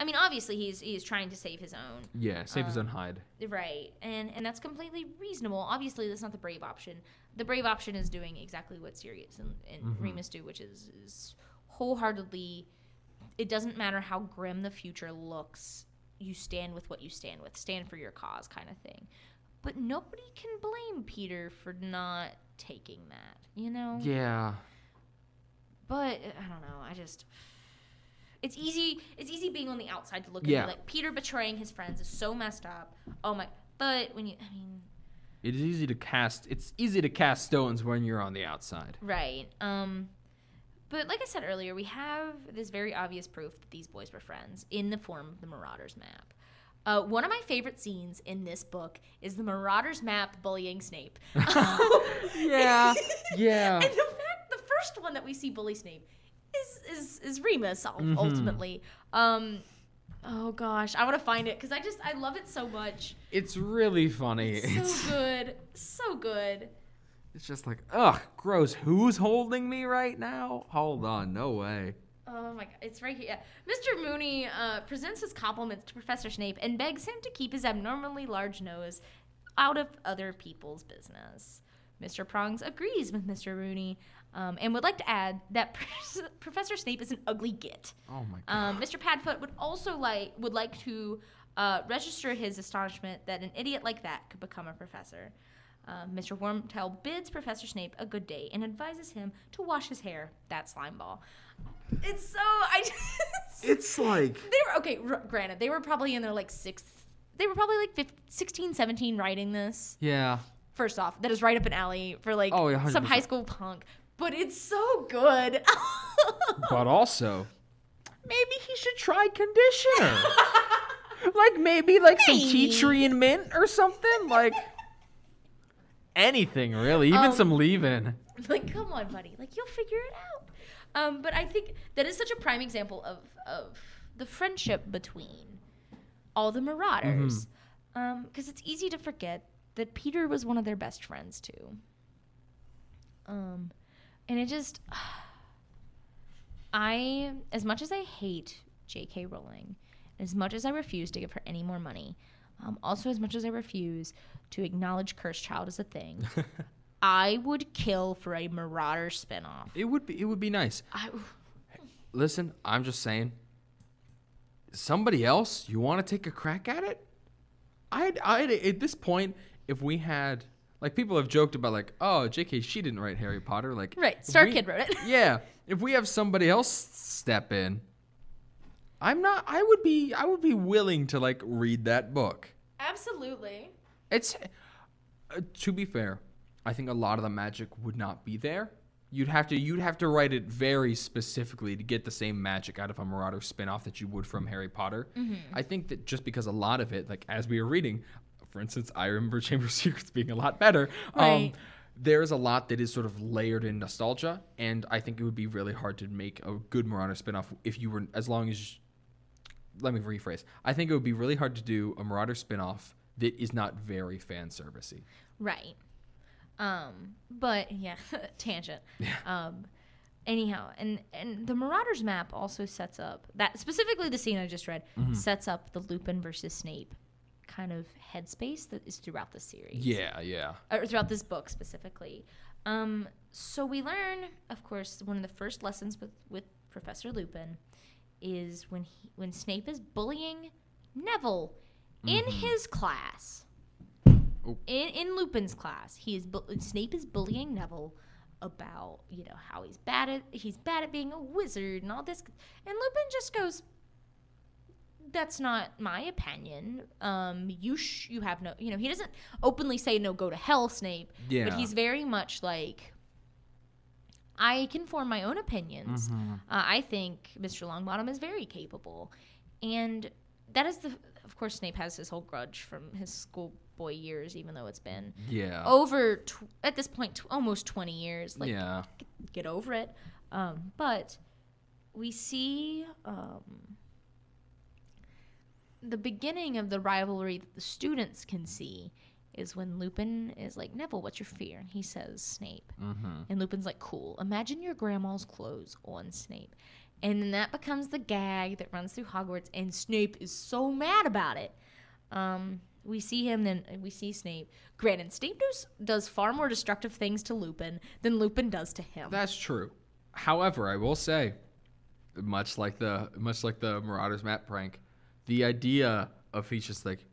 I mean, obviously he's trying to save his own. Yeah, save his own hide. Right, and that's completely reasonable. Obviously, that's not the brave option. The brave option is doing exactly what Sirius and mm-hmm. Remus do, which is wholeheartedly, it doesn't matter how grim the future looks, you stand with what you stand with. Stand for your cause kind of thing. But nobody can blame Peter for not... taking that, Yeah. But I don't know. It's easy being on the outside to look at it, like Peter betraying his friends is so messed up. Oh my! But it's easy to cast stones when you're on the outside. Right. But like I said earlier, we have this very obvious proof that these boys were friends in the form of the Marauder's Map. One of my favorite scenes in this book is the Marauder's Map bullying Snape. Yeah. And the first one that we see bully Snape is Remus, mm-hmm. ultimately. Oh, gosh. I want to find it because I love it so much. It's really funny. It's so good. So good. It's just like, ugh, gross. Who's holding me right now? Hold on. No way. Oh, my God. It's right here. Mr. Mooney presents his compliments to Professor Snape and begs him to keep his abnormally large nose out of other people's business. Mr. Prongs agrees with Mr. Mooney and would like to add that Professor Snape is an ugly git. Oh, my God. Mr. Padfoot would also like to register his astonishment that an idiot like that could become a professor. Mr. Wormtail bids Professor Snape a good day and advises him to wash his hair. That slime ball. It's so... It's like... Granted, they were probably in their, like, sixth... They were probably, like, 16, 17 writing this. Yeah. First off, that is right up an alley for, like, some high school punk. But it's so good. But also... Maybe he should try conditioner. Maybe some tea tree and mint or something. Like... Anything, really. Even some leave-in. Like, come on, buddy. Like, you'll figure it out. But I think that is such a prime example of the friendship between all the Marauders. Because it's easy to forget that Peter was one of their best friends, too. And it just... as much as I hate J.K. Rowling, as much as I refuse to give her any more money, also, as much as I refuse to acknowledge Cursed Child as a thing, I would kill for a Marauder spinoff. It would be nice. Listen, I'm just saying, somebody else, you want to take a crack at it? I'd at this point, if we had, like, people have joked about, like, oh, J.K., she didn't write Harry Potter. Like, right, Star Kid wrote it. Yeah. If we have somebody else step in, I would be willing to, like, read that book. Absolutely. It's, to be fair, I think a lot of the magic would not be there. You'd have to write it very specifically to get the same magic out of a Marauder spinoff that you would from Harry Potter. Mm-hmm. I think that just because a lot of it, like, as we were reading, for instance, I remember Chamber of Secrets being a lot better. Right. There is a lot that is sort of layered in nostalgia, and I think it would be really hard to make a good Marauder spinoff if you were, as long as, let me rephrase. I think it would be really hard to do a Marauder spinoff that is not very fan servicey. Right. But yeah, tangent. Yeah. Anyhow, and the Marauder's Map also sets up that, specifically the scene I just read, mm-hmm. sets up the Lupin versus Snape kind of headspace that is throughout the series. Yeah, yeah. Or throughout this book specifically. So we learn, of course, one of the first lessons with Professor Lupin is when Snape is bullying Neville mm-hmm. in his class. In Lupin's class, Snape is bullying Neville about, you know, how he's bad at being a wizard and all this, and Lupin just goes, "That's not my opinion. You have no, you know." He doesn't openly say, "No, go to hell, Snape." Yeah. But he's very much like, "I can form my own opinions. Mm-hmm. I think Mr. Longbottom is very capable," and that is the. Of course, Snape has his whole grudge from his schoolboy years, even though it's been over, at this point, almost 20 years. Like, yeah. Get over it. But we see the beginning of the rivalry that the students can see is when Lupin is like, "Neville, what's your fear?" And he says, "Snape." Mm-hmm. And Lupin's like, "Cool. Imagine your grandma's clothes on Snape." And then that becomes the gag that runs through Hogwarts, and Snape is so mad about it. We see Snape. Granted, Snape does far more destructive things to Lupin than Lupin does to him. That's true. However, I will say, much like the Marauder's Map prank, the idea of he's just like,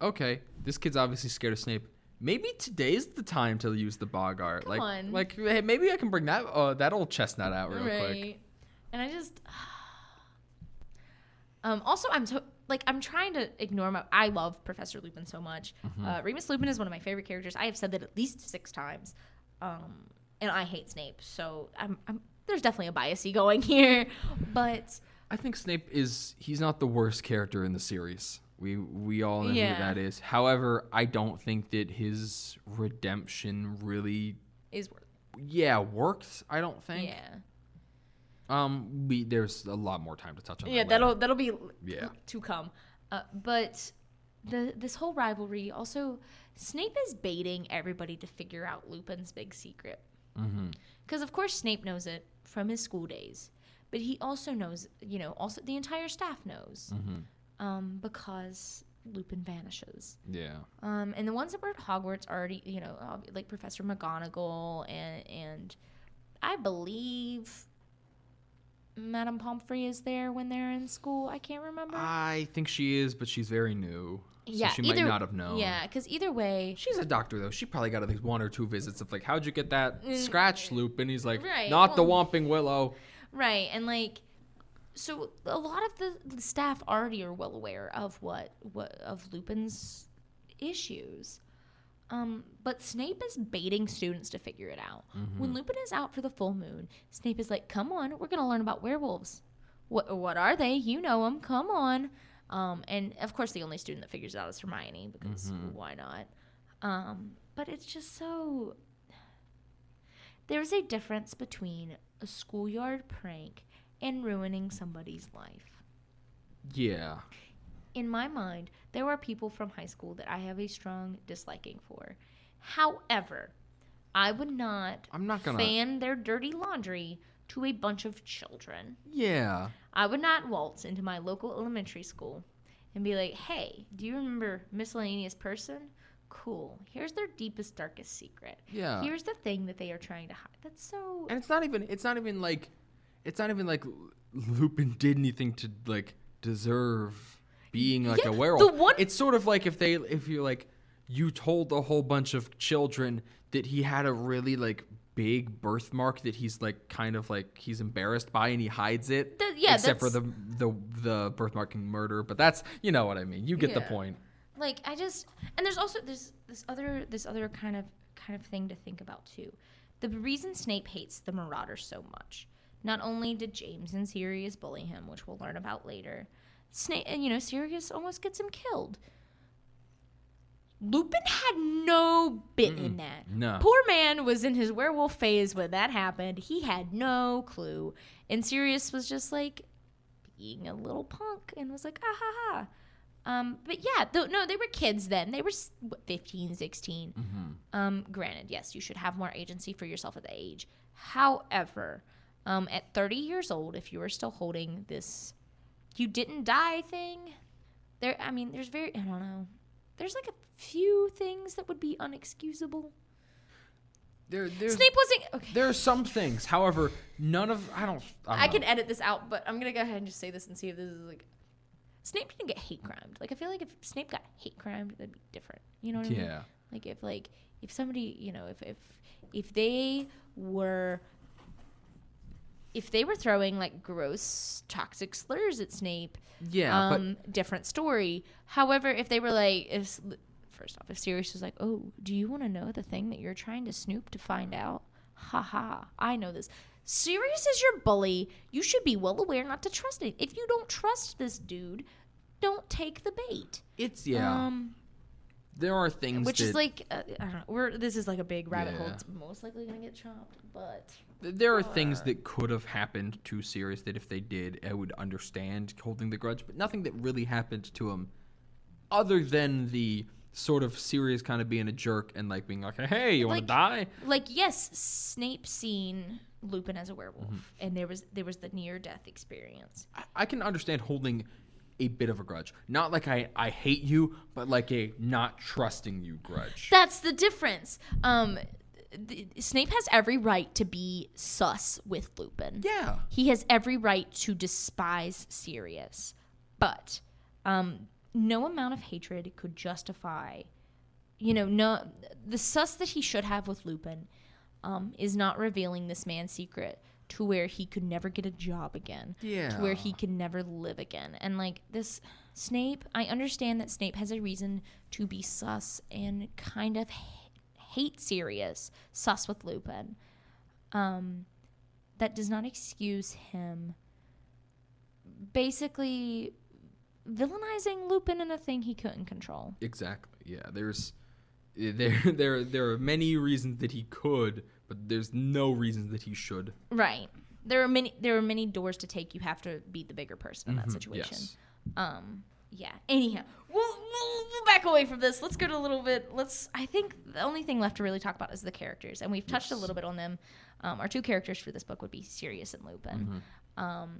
okay, this kid's obviously scared of Snape. Maybe today's the time to use the Boggart. Come on. Like, hey, maybe I can bring that old chestnut out real quick. And I just, also I'm trying to ignore I love Professor Lupin so much. Mm-hmm. Remus Lupin is one of my favorite characters. I have said that at least 6 times. And I hate Snape. So there's definitely a bias-y going here, but I think Snape he's not the worst character in the series. We all know who that is. However, I don't think that his redemption really is worth it. Yeah, works. I don't think. Yeah. There's a lot more time to touch on. Yeah, that that'll be to come. But this whole rivalry also, Snape is baiting everybody to figure out Lupin's big secret. Mm-hmm. Because of course Snape knows it from his school days, but he also knows, you know, also the entire staff knows. Mm-hmm. Because Lupin vanishes. Yeah. And the ones that were at Hogwarts already, you know, like Professor McGonagall and I believe Madame Pomfrey is there when they're in school. I can't remember. I think she is, but she's very new. Yeah, so she might not have known. Yeah, because either way, she's a doctor though. She probably got at least 1 or 2 visits of like, "How'd you get that scratch, Loop?" And he's like, right, "Not the Whomping Willow." Right, and like, so a lot of the staff already are well aware of what of Lupin's issues. But Snape is baiting students to figure it out. Mm-hmm. When Lupin is out for the full moon, Snape is like, "Come on, we're going to learn about werewolves. What are they? You know them. Come on." And of course the only student that figures it out is Hermione, because mm-hmm. why not? But it's just so, there's a difference between a schoolyard prank and ruining somebody's life. Yeah. In my mind, there are people from high school that I have a strong disliking for. However, I would not fan their dirty laundry to a bunch of children. Yeah. I would not waltz into my local elementary school and be like, "Hey, do you remember miscellaneous person? Cool. Here's their deepest, darkest secret. Yeah. Here's the thing that they are trying to hide." That's so... And it's not even like Lupin did anything to, like... deserve being like a werewolf. It's sort of like if you told a whole bunch of children that he had a really like big birthmark that he's like kind of like he's embarrassed by and he hides it. Except for the birthmarking murder, but that's, you know what I mean. You get the point. Like I just, and there's also this other kind of thing to think about too. The reason Snape hates the Marauders so much. Not only did James and Sirius bully him, which we'll learn about later, Snape, and Sirius almost gets him killed. Lupin had no bit in that. No. Poor man was in his werewolf phase when that happened. He had no clue. And Sirius was just like being a little punk and was like, ah, ha, ha. But yeah, they were kids then. They were 15, 16. Mm-hmm. Granted, yes, you should have more agency for yourself at that age. However, at 30 years old, if you were still holding this you didn't die thing, there's like a few things that would be unexcusable. Snape wasn't okay. There are some things. However, none of I can edit this out, but I'm gonna go ahead and just say this and see if this is like Snape didn't get hate crimed. Like I feel like if Snape got hate crimed, that'd be different. You know what I mean? Yeah. Like if somebody if they were throwing like gross toxic slurs at Snape, different story. However, if they were like, if Sirius was like, oh, do you want to know the thing that you're trying to snoop to find out? Ha ha, I know this. Sirius is your bully. You should be well aware not to trust him. If you don't trust this dude, don't take the bait. It's there are things which is like I don't know. This is like a big rabbit hole. It's most likely gonna get chopped, but. There are things that could have happened to Sirius that if they did, I would understand holding the grudge, but nothing that really happened to him other than the sort of Sirius kind of being a jerk and like being like, hey, you want to die? Like, yes, Snape seen Lupin as a werewolf, and there was the near-death experience. I can understand holding a bit of a grudge. Not like I hate you, but like a not trusting you grudge. That's the difference. Snape has every right to be sus with Lupin. Yeah. He has every right to despise Sirius. But no amount of hatred could justify, the sus that he should have with Lupin is not revealing this man's secret to where he could never get a job again. Yeah. To where he can never live again. And like this Snape, I understand that Snape has a reason to be sus and kind of hate Sirius, sus with Lupin. That does not excuse him basically villainizing Lupin in a thing he couldn't control. Exactly. Yeah. There are many reasons that he could, but there's no reason that he should. Right. There are many doors to take. You have to be the bigger person in that situation. Yes. Yeah. Anyhow, we'll back away from this. Let's go to a little bit. I think the only thing left to really talk about is the characters, and we've touched a little bit on them. Our two characters for this book would be Sirius and Lupin. Mm-hmm.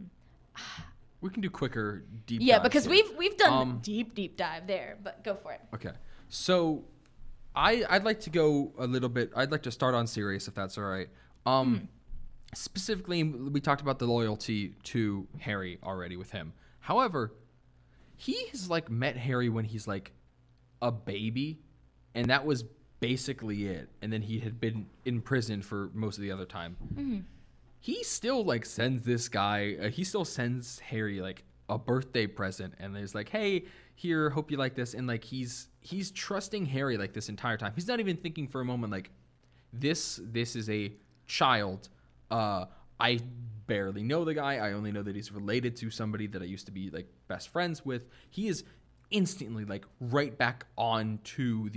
We can do quicker deep dives. Yeah, because here. We've done the deep dive there, but go for it. Okay, so I'd like to go a little bit. I'd like to start on Sirius, if that's all right. Specifically, we talked about the loyalty to Harry already with him. However, he has, like, met Harry when he's, like, a baby, and that was basically it. And then he had been in prison for most of the other time. Mm-hmm. He still, like, sends this guy, he still sends Harry, like, a birthday present. And he's like, hey, here, hope you like this. And, like, he's trusting Harry, like, this entire time. He's not even thinking for a moment, like, this is a child. I barely know the guy. I only know that he's related to somebody that I used to be like best friends with. He is instantly like right back on to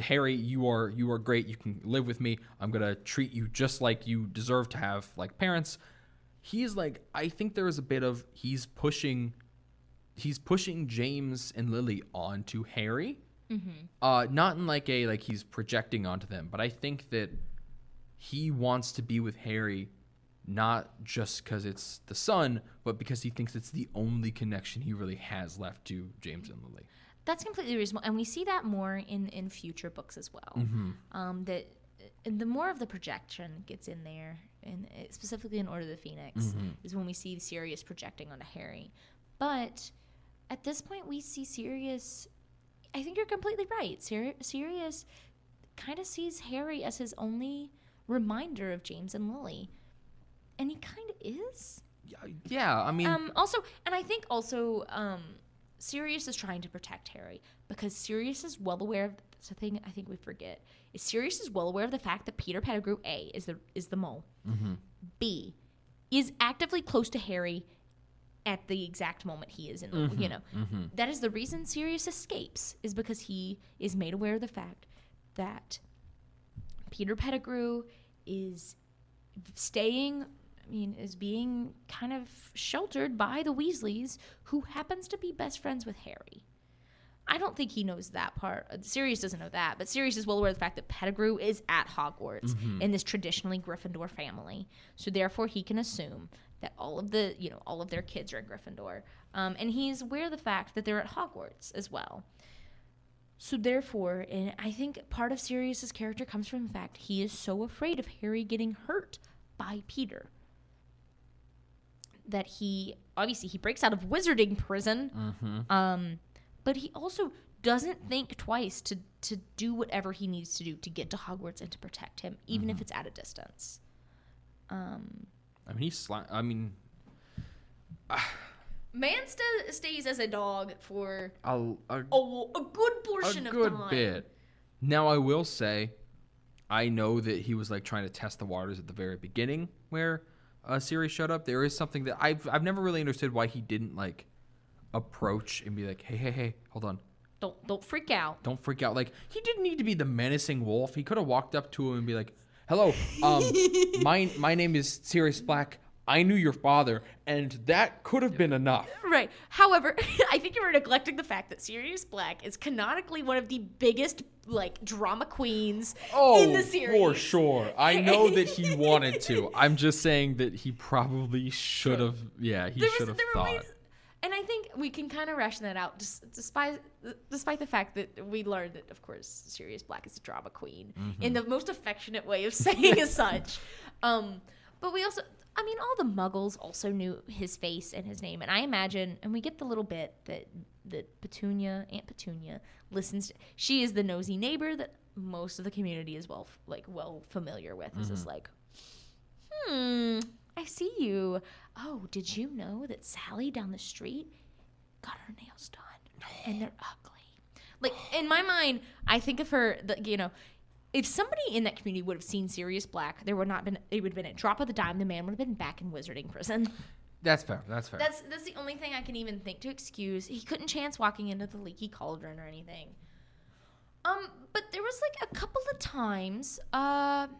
Harry, you are great. You can live with me. I'm going to treat you just like you deserve to have like parents. He is like, I think there is a bit of he's pushing James and Lily onto Harry. Mm-hmm. Not in like a, like he's projecting onto them, but I think that he wants to be with Harry, not just because it's the son, but because he thinks it's the only connection he really has left to James and Lily. That's completely reasonable, and we see that more in future books as well. Mm-hmm. That the more of the projection gets in there, and specifically in Order of the Phoenix, is when we see Sirius projecting onto Harry. But at this point, we see Sirius. I think you're completely right. Sirius kind of sees Harry as his only reminder of James and Lily, and he kind of is. Yeah, I mean. Also, Sirius is trying to protect Harry because Sirius is well aware of. That's the thing I think we forget. Is Sirius is well aware of the fact that Peter Pettigrew A is the mole. Mm-hmm. B is actively close to Harry at the exact moment he is in the That is the reason Sirius escapes, is because he is made aware of the fact that Peter Pettigrew is staying, is being kind of sheltered by the Weasleys, who happens to be best friends with Harry. I don't think he knows that part. Sirius doesn't know that, but Sirius is well aware of the fact that Pettigrew is at Hogwarts in this traditionally Gryffindor family. So therefore, he can assume that all of their kids are in Gryffindor, and he's aware of the fact that they're at Hogwarts as well. So therefore, and I think part of Sirius's character comes from the fact he is so afraid of Harry getting hurt by Peter that he breaks out of wizarding prison. But he also doesn't think twice to do whatever he needs to do to get to Hogwarts and to protect him, even if it's at a distance. Man stays as a dog for a good portion of time. A good bit. Now, I will say, I know that he was trying to test the waters at the very beginning where Sirius showed up. There is something that I've never really understood why he didn't approach and be like, hey, hold on. Don't freak out. Don't freak out. He didn't need to be the menacing wolf. He could have walked up to him and be like, hello, my name is Sirius Black. I knew your father, and that could have been enough. Right. However, I think you were neglecting the fact that Sirius Black is canonically one of the biggest, drama queens in the series. Oh, for sure. I know that he wanted to. I'm just saying that he probably should have. Yeah, he should have thought. And I think we can kind of ration that out, despite the fact that we learned that, of course, Sirius Black is a drama queen in the most affectionate way of saying as such. But we also, all the Muggles also knew his face and his name. And I imagine, and we get the little bit that Petunia, Aunt Petunia, listens to. She is the nosy neighbor that most of the community is well familiar with. It's just I see you. Oh, did you know that Sally down the street got her nails done, and they're ugly? In my mind, I think of her. If somebody in that community would have seen Sirius Black, it would have been a drop of the dime. The man would have been back in wizarding prison. That's fair. That's the only thing I can even think to excuse. He couldn't chance walking into the Leaky Cauldron or anything. But there was a couple of times that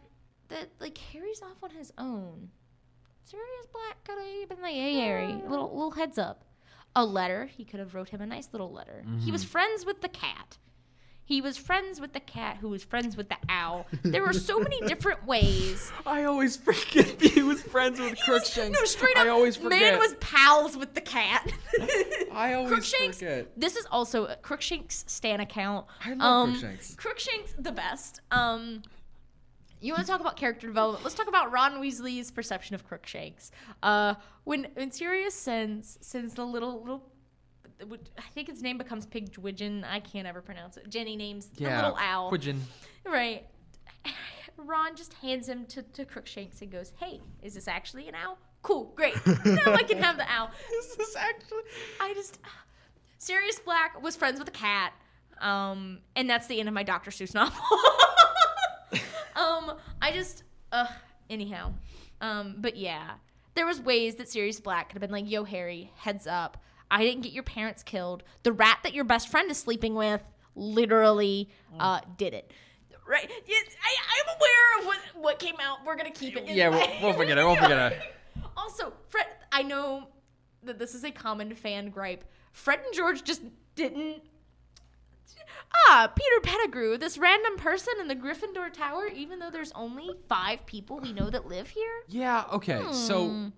Harry's off on his own. Sirius Black could have been Harry, little heads up. A letter, he could have wrote him a nice little letter. Mm-hmm. He was friends with the cat. He was friends with the cat who was friends with the owl. There were so many different ways. I always forget he was friends with Crookshanks. No, straight up, I always forget. Man was pals with the cat. I always forget. This is also a Crookshanks stan account. I love Crookshanks. Crookshanks, the best. You want to talk about character development? Let's talk about Ron Weasley's perception of Crookshanks. When Sirius sends the little, I think its name becomes Pigwidgeon. I can't ever pronounce it. Jenny names the little owl. Pigwidgeon. Right. Ron just hands him to Crookshanks and goes, "Hey, is this actually an owl? Cool, great. Now I can have the owl." Is this actually? Sirius Black was friends with a cat, and that's the end of my Dr. Seuss novel. But yeah, there was ways that Sirius Black could have been yo, Harry, heads up. I didn't get your parents killed. The rat that your best friend is sleeping with literally did it. Right? I'm aware of what came out. We're going to keep it. Yeah, we'll forget it. We'll forget it. Also, Fred, I know that this is a common fan gripe. Fred and George just didn't. Peter Pettigrew, this random person in the Gryffindor Tower, even though there's only 5 people we know that live here? Yeah, okay. So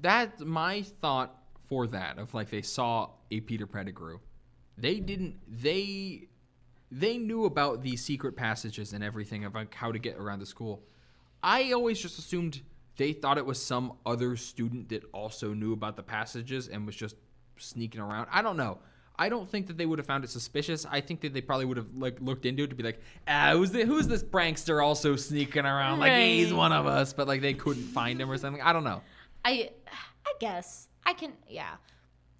that's my thought for that, of they saw a Peter Pettigrew. They knew about the secret passages and everything, about how to get around the school. I always just assumed They thought it was some other student that also knew about the passages and was just sneaking around. I don't know. I don't think that they would have found it suspicious. I think that they probably would have like looked into it to be like, who's this prankster also sneaking around? Right. Like, he's one of us, but like they couldn't find him or something. I don't know. I guess I can, yeah.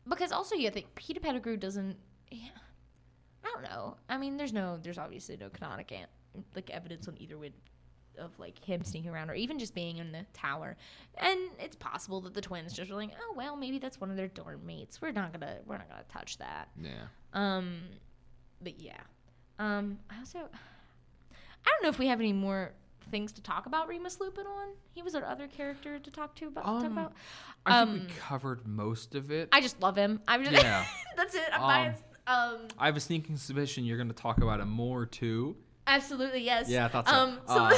Because also you think Peter Pettigrew doesn't. Yeah, I don't know. I mean, there's obviously no canonic like evidence on either way of like him sneaking around or even just being in the tower. And it's possible that the twins just were like, oh well, maybe that's one of their dorm mates. We're not gonna touch that. Yeah. But yeah. I don't know if we have any more things to talk about Remus Lupin on. He was our other character to talk about. I think we covered most of it. I just love him. Yeah. That's it. I'm biased. I have a sneaking suspicion you're going to talk about him more too. Absolutely, yes. Yeah, I thought so.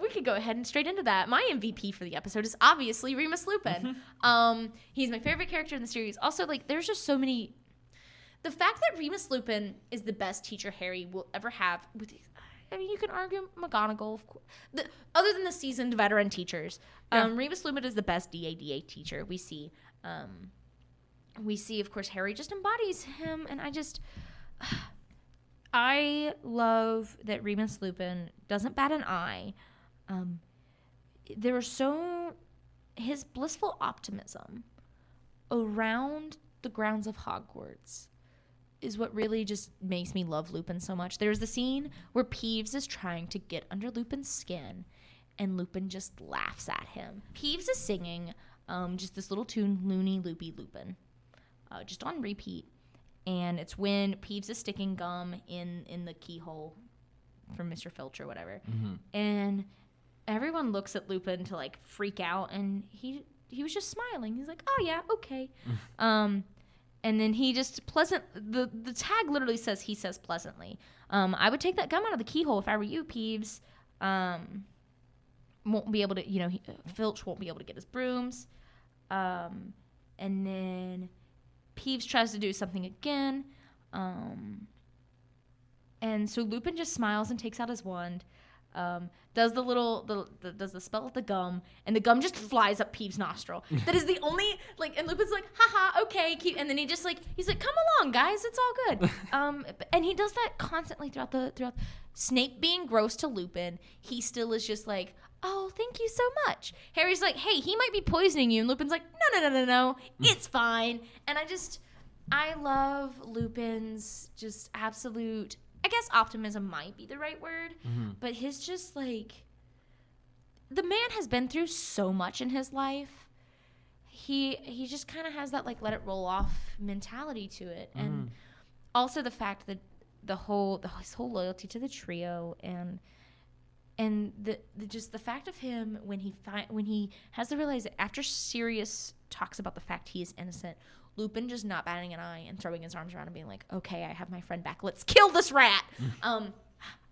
We could go ahead and straight into that. My MVP for the episode is obviously Remus Lupin. Mm-hmm. He's my favorite character in the series. Also, like, there's just so many. The fact that Remus Lupin is the best teacher Harry will ever have with. I mean, you can argue McGonagall, of course. Other than the seasoned veteran teachers, Remus Lupin is the best DADA teacher we see. Of course, Harry just embodies him, and I love that Remus Lupin doesn't bat an eye. His blissful optimism around the grounds of Hogwarts is what really just makes me love Lupin so much. There's the scene where Peeves is trying to get under Lupin's skin, and Lupin just laughs at him. Peeves is singing just this little tune, Loony Loopy Lupin, just on repeat. And it's when Peeves is sticking gum in the keyhole from Mr. Filch or whatever. Mm-hmm. And everyone looks at Lupin to, like, freak out, and he was just smiling. He's like, oh, yeah, okay. And then he just the tag literally says, he says pleasantly, I would take that gum out of the keyhole if I were you, Peeves. Won't be able to, Filch won't be able to get his brooms. And then Peeves tries to do something again. And so Lupin just smiles and takes out his wand, does the little does the spell with the gum, and the gum just flies up Peeves' nostril. That is the only and Lupin's like, haha, okay, and then he just he's like, come along, guys, it's all good. And he does that constantly throughout Snape being gross to Lupin. He still is just like, oh, thank you so much. Harry's like, hey, he might be poisoning you, and Lupin's like, no, it's fine. And I love Lupin's just absolute. I guess optimism might be the right word, but his just like, the man has been through so much in his life. He just kind of has that like let it roll off mentality to it, and also the fact that his whole loyalty to the trio and the just the fact of him when he has to realize that after Sirius talks about the fact he is innocent. Lupin just not batting an eye and throwing his arms around and being like, okay, I have my friend back. Let's kill this rat. I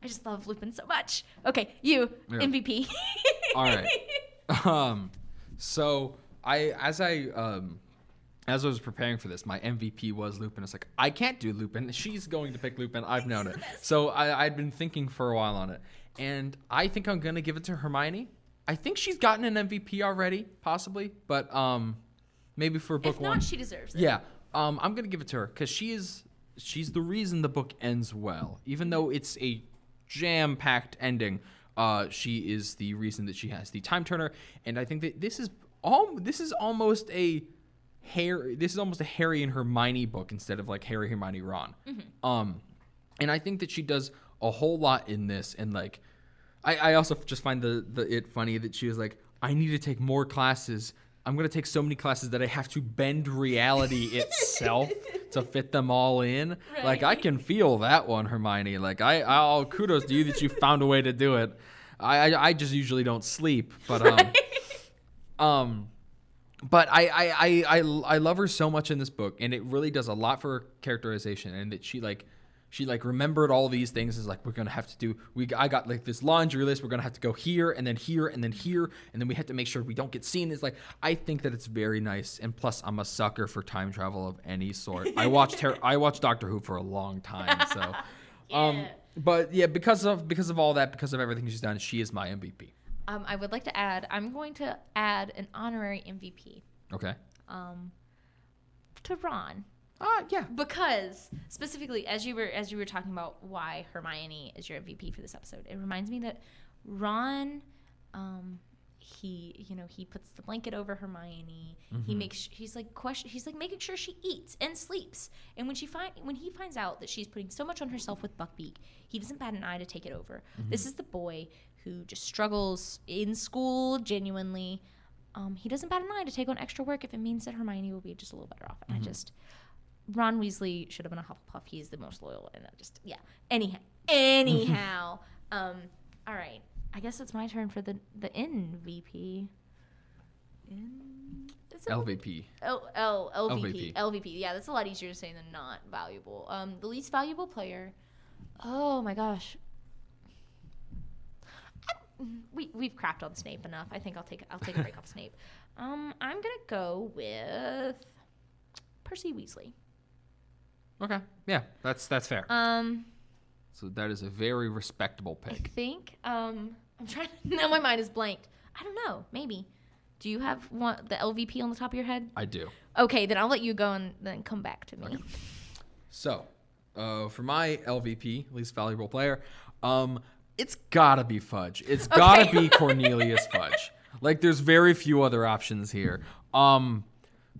just love Lupin so much. Okay, MVP. All right. So as I was preparing for this, my MVP was Lupin. It's like, I can't do Lupin. She's going to pick Lupin. I've known it. So I'd been thinking for a while on it. And I think I'm going to give it to Hermione. I think she's gotten an MVP already, possibly. But, maybe for book one. If not, she deserves it. Yeah. I'm going to give it to her because she's the reason the book ends well. Even though it's a jam-packed ending, she is the reason that she has the time turner. And I think that this is almost a Harry and Hermione book instead of like Harry, Hermione, Ron. Mm-hmm. And I think that she does a whole lot in this. And like, I also just find it funny that she was like, I need to take more classes. I'm going to take so many classes that I have to bend reality itself to fit them all in. Right. Like, I can feel that one, Hermione. Like, I'll kudos to you that you found a way to do it. I just usually don't sleep. But but I love her so much in this book, and it really does a lot for her characterization, and that she remembered all these things. Is like, we're going to have to do, I got like this laundry list. We're going to have to go here and then here and then here. And then we have to make sure we don't get seen. It's like, I think that it's very nice. And plus I'm a sucker for time travel of any sort. I watched Doctor Who for a long time. So, yeah. But yeah, because of all that, because of everything she's done, she is my MVP. I would like to add, I'm going to add an honorary MVP. Okay. To Ron. Yeah. Because specifically, as you were talking about why Hermione is your MVP for this episode, it reminds me that Ron, he puts the blanket over Hermione. Mm-hmm. He's like making sure she eats and sleeps. And when he finds out that she's putting so much on herself with Buckbeak, he doesn't bat an eye to take it over. Mm-hmm. This is the boy who just struggles in school genuinely. He doesn't bat an eye to take on extra work if it means that Hermione will be just a little better off. And mm-hmm. Ron Weasley should have been a Hufflepuff. He's the most loyal, and yeah. Anyhow. All right. I guess it's my turn for the NVP. LVP. LVP. LVP. Yeah, that's a lot easier to say than not valuable. The least valuable player. Oh my gosh. We've crapped on Snape enough. I think I'll take a break off Snape. I'm gonna go with Percy Weasley. Okay. Yeah, that's fair. So that is a very respectable pick. I think. I'm trying to, now my mind is blanked. I don't know. Maybe. Do you have the LVP on the top of your head? I do. Okay, then I'll let you go and then come back to me. Okay. So, for my LVP, least valuable player, it's gotta be Fudge. It's gotta be Cornelius Fudge. Like, there's very few other options here.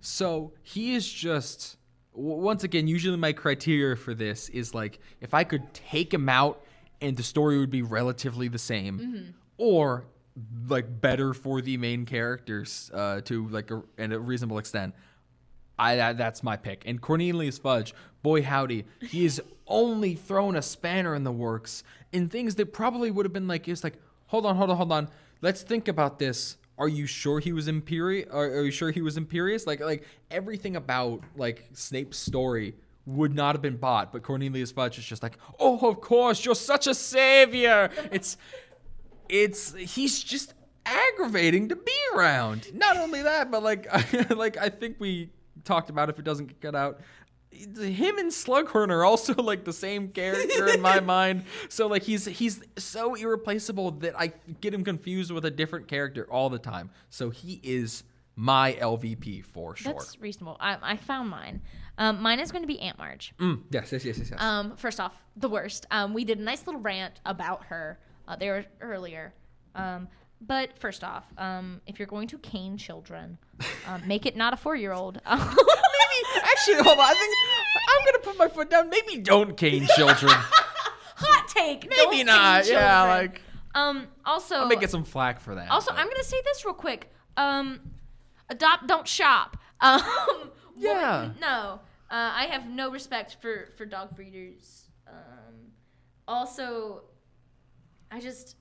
So he is just, once again, usually my criteria for this is like, if I could take him out and the story would be relatively the same, mm-hmm. or like better for the main characters to like a reasonable extent, that's my pick. And Cornelius Fudge, boy howdy, he is only thrown a spanner in the works in things that probably would have been like, it's like, hold on, let's think about this. Are you sure he was imperious? Are you sure he was imperious? Like everything about like Snape's story would not have been bought, but Cornelius Fudge is just like, oh, of course, you're such a savior. He's just aggravating to be around. Not only that, but like I think we talked about, if it doesn't get cut out, him and Slughorn are also like the same character in my mind. So like he's so irreplaceable that I get him confused with a different character all the time. So he is my LVP for sure. That's reasonable. I found mine. Mine is going to be Aunt Marge. Yes. First off, the worst. We did a nice little rant about her there earlier. But first off, if you're going to cane children, make it not a 4-year-old. Actually, hold on. I think I'm going to put my foot down. Maybe don't cane children. Hot take. Maybe not. Yeah, like. Also, I may get some flack for that. Also, but I'm going to say this real quick. Adopt, don't shop. Yeah. Woman, no. I have no respect for dog breeders. Also, I just.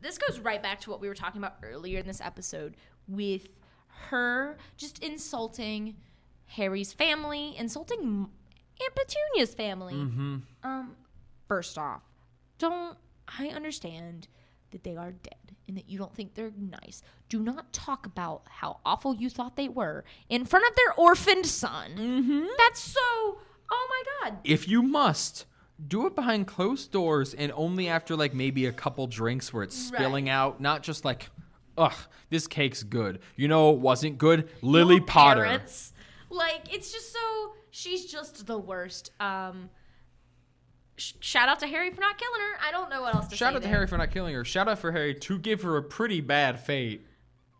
This goes right back to what we were talking about earlier in this episode with her just insulting Harry's family, insulting Aunt Petunia's family. Mm-hmm. First off, I understand that they are dead and that you don't think they're nice. Do not talk about how awful you thought they were in front of their orphaned son. Mm-hmm. That's so, oh my God. If you must, do it behind closed doors and only after like maybe a couple drinks where it's spilling out, not just like, ugh, this cake's good. You know it wasn't good? Lily Potter. Parents. Like, it's just so, she's just the worst. Shout out to Harry for not killing her. I don't know what else to say. Shout out to Harry for not killing her. Shout out for Harry to give her a pretty bad fate.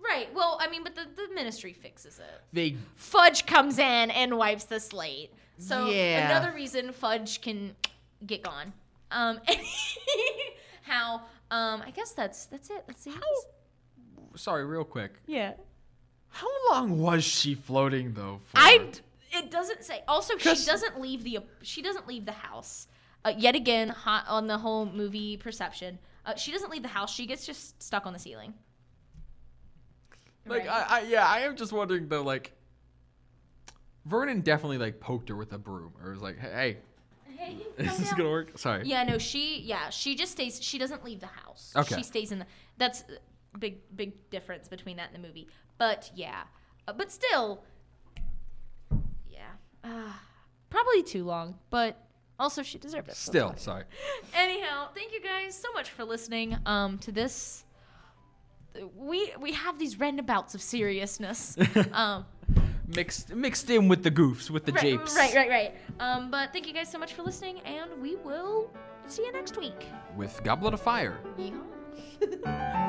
Right. Well, I mean, but the Ministry fixes it. Fudge comes in and wipes the slate. So another reason Fudge can get gone. How, I guess that's it. Let's see. Sorry, real quick. Yeah. How long was she floating though? It doesn't say. Also, she doesn't leave the house. Yet again, hot on the whole movie perception. She doesn't leave the house. She gets just stuck on the ceiling. Like, right? I am just wondering though. Like, Vernon definitely like poked her with a broom, or was like, hey, is this gonna work? Sorry. Yeah, no, she just stays. She doesn't leave the house. Okay. She stays in the. That's. Big difference between that and the movie. But, yeah. But still, yeah. Probably too long, but Also, she deserved it. Still, sorry. Anyhow, thank you guys so much for listening to this. We have these random bouts of seriousness. Mixed in with the goofs, with the japes. Right. But thank you guys so much for listening, and we will see you next week. With Goblet of Fire. Yeehaw.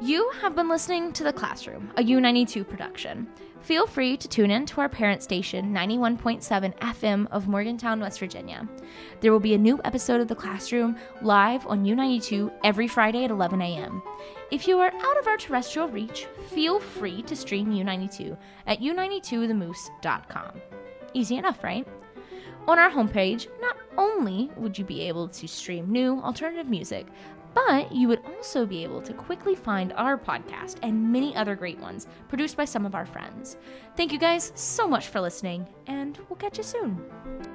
You have been listening to The Classroom, a U92 production. Feel free to tune in to our parent station, 91.7 FM of Morgantown, West Virginia. There will be a new episode of The Classroom live on U92 every Friday at 11 a.m. If you are out of our terrestrial reach, feel free to stream U92 at u92themoose.com. Easy enough, right? On our homepage, not only would you be able to stream new alternative music, but you would also be able to quickly find our podcast and many other great ones produced by some of our friends. Thank you guys so much for listening, and we'll catch you soon.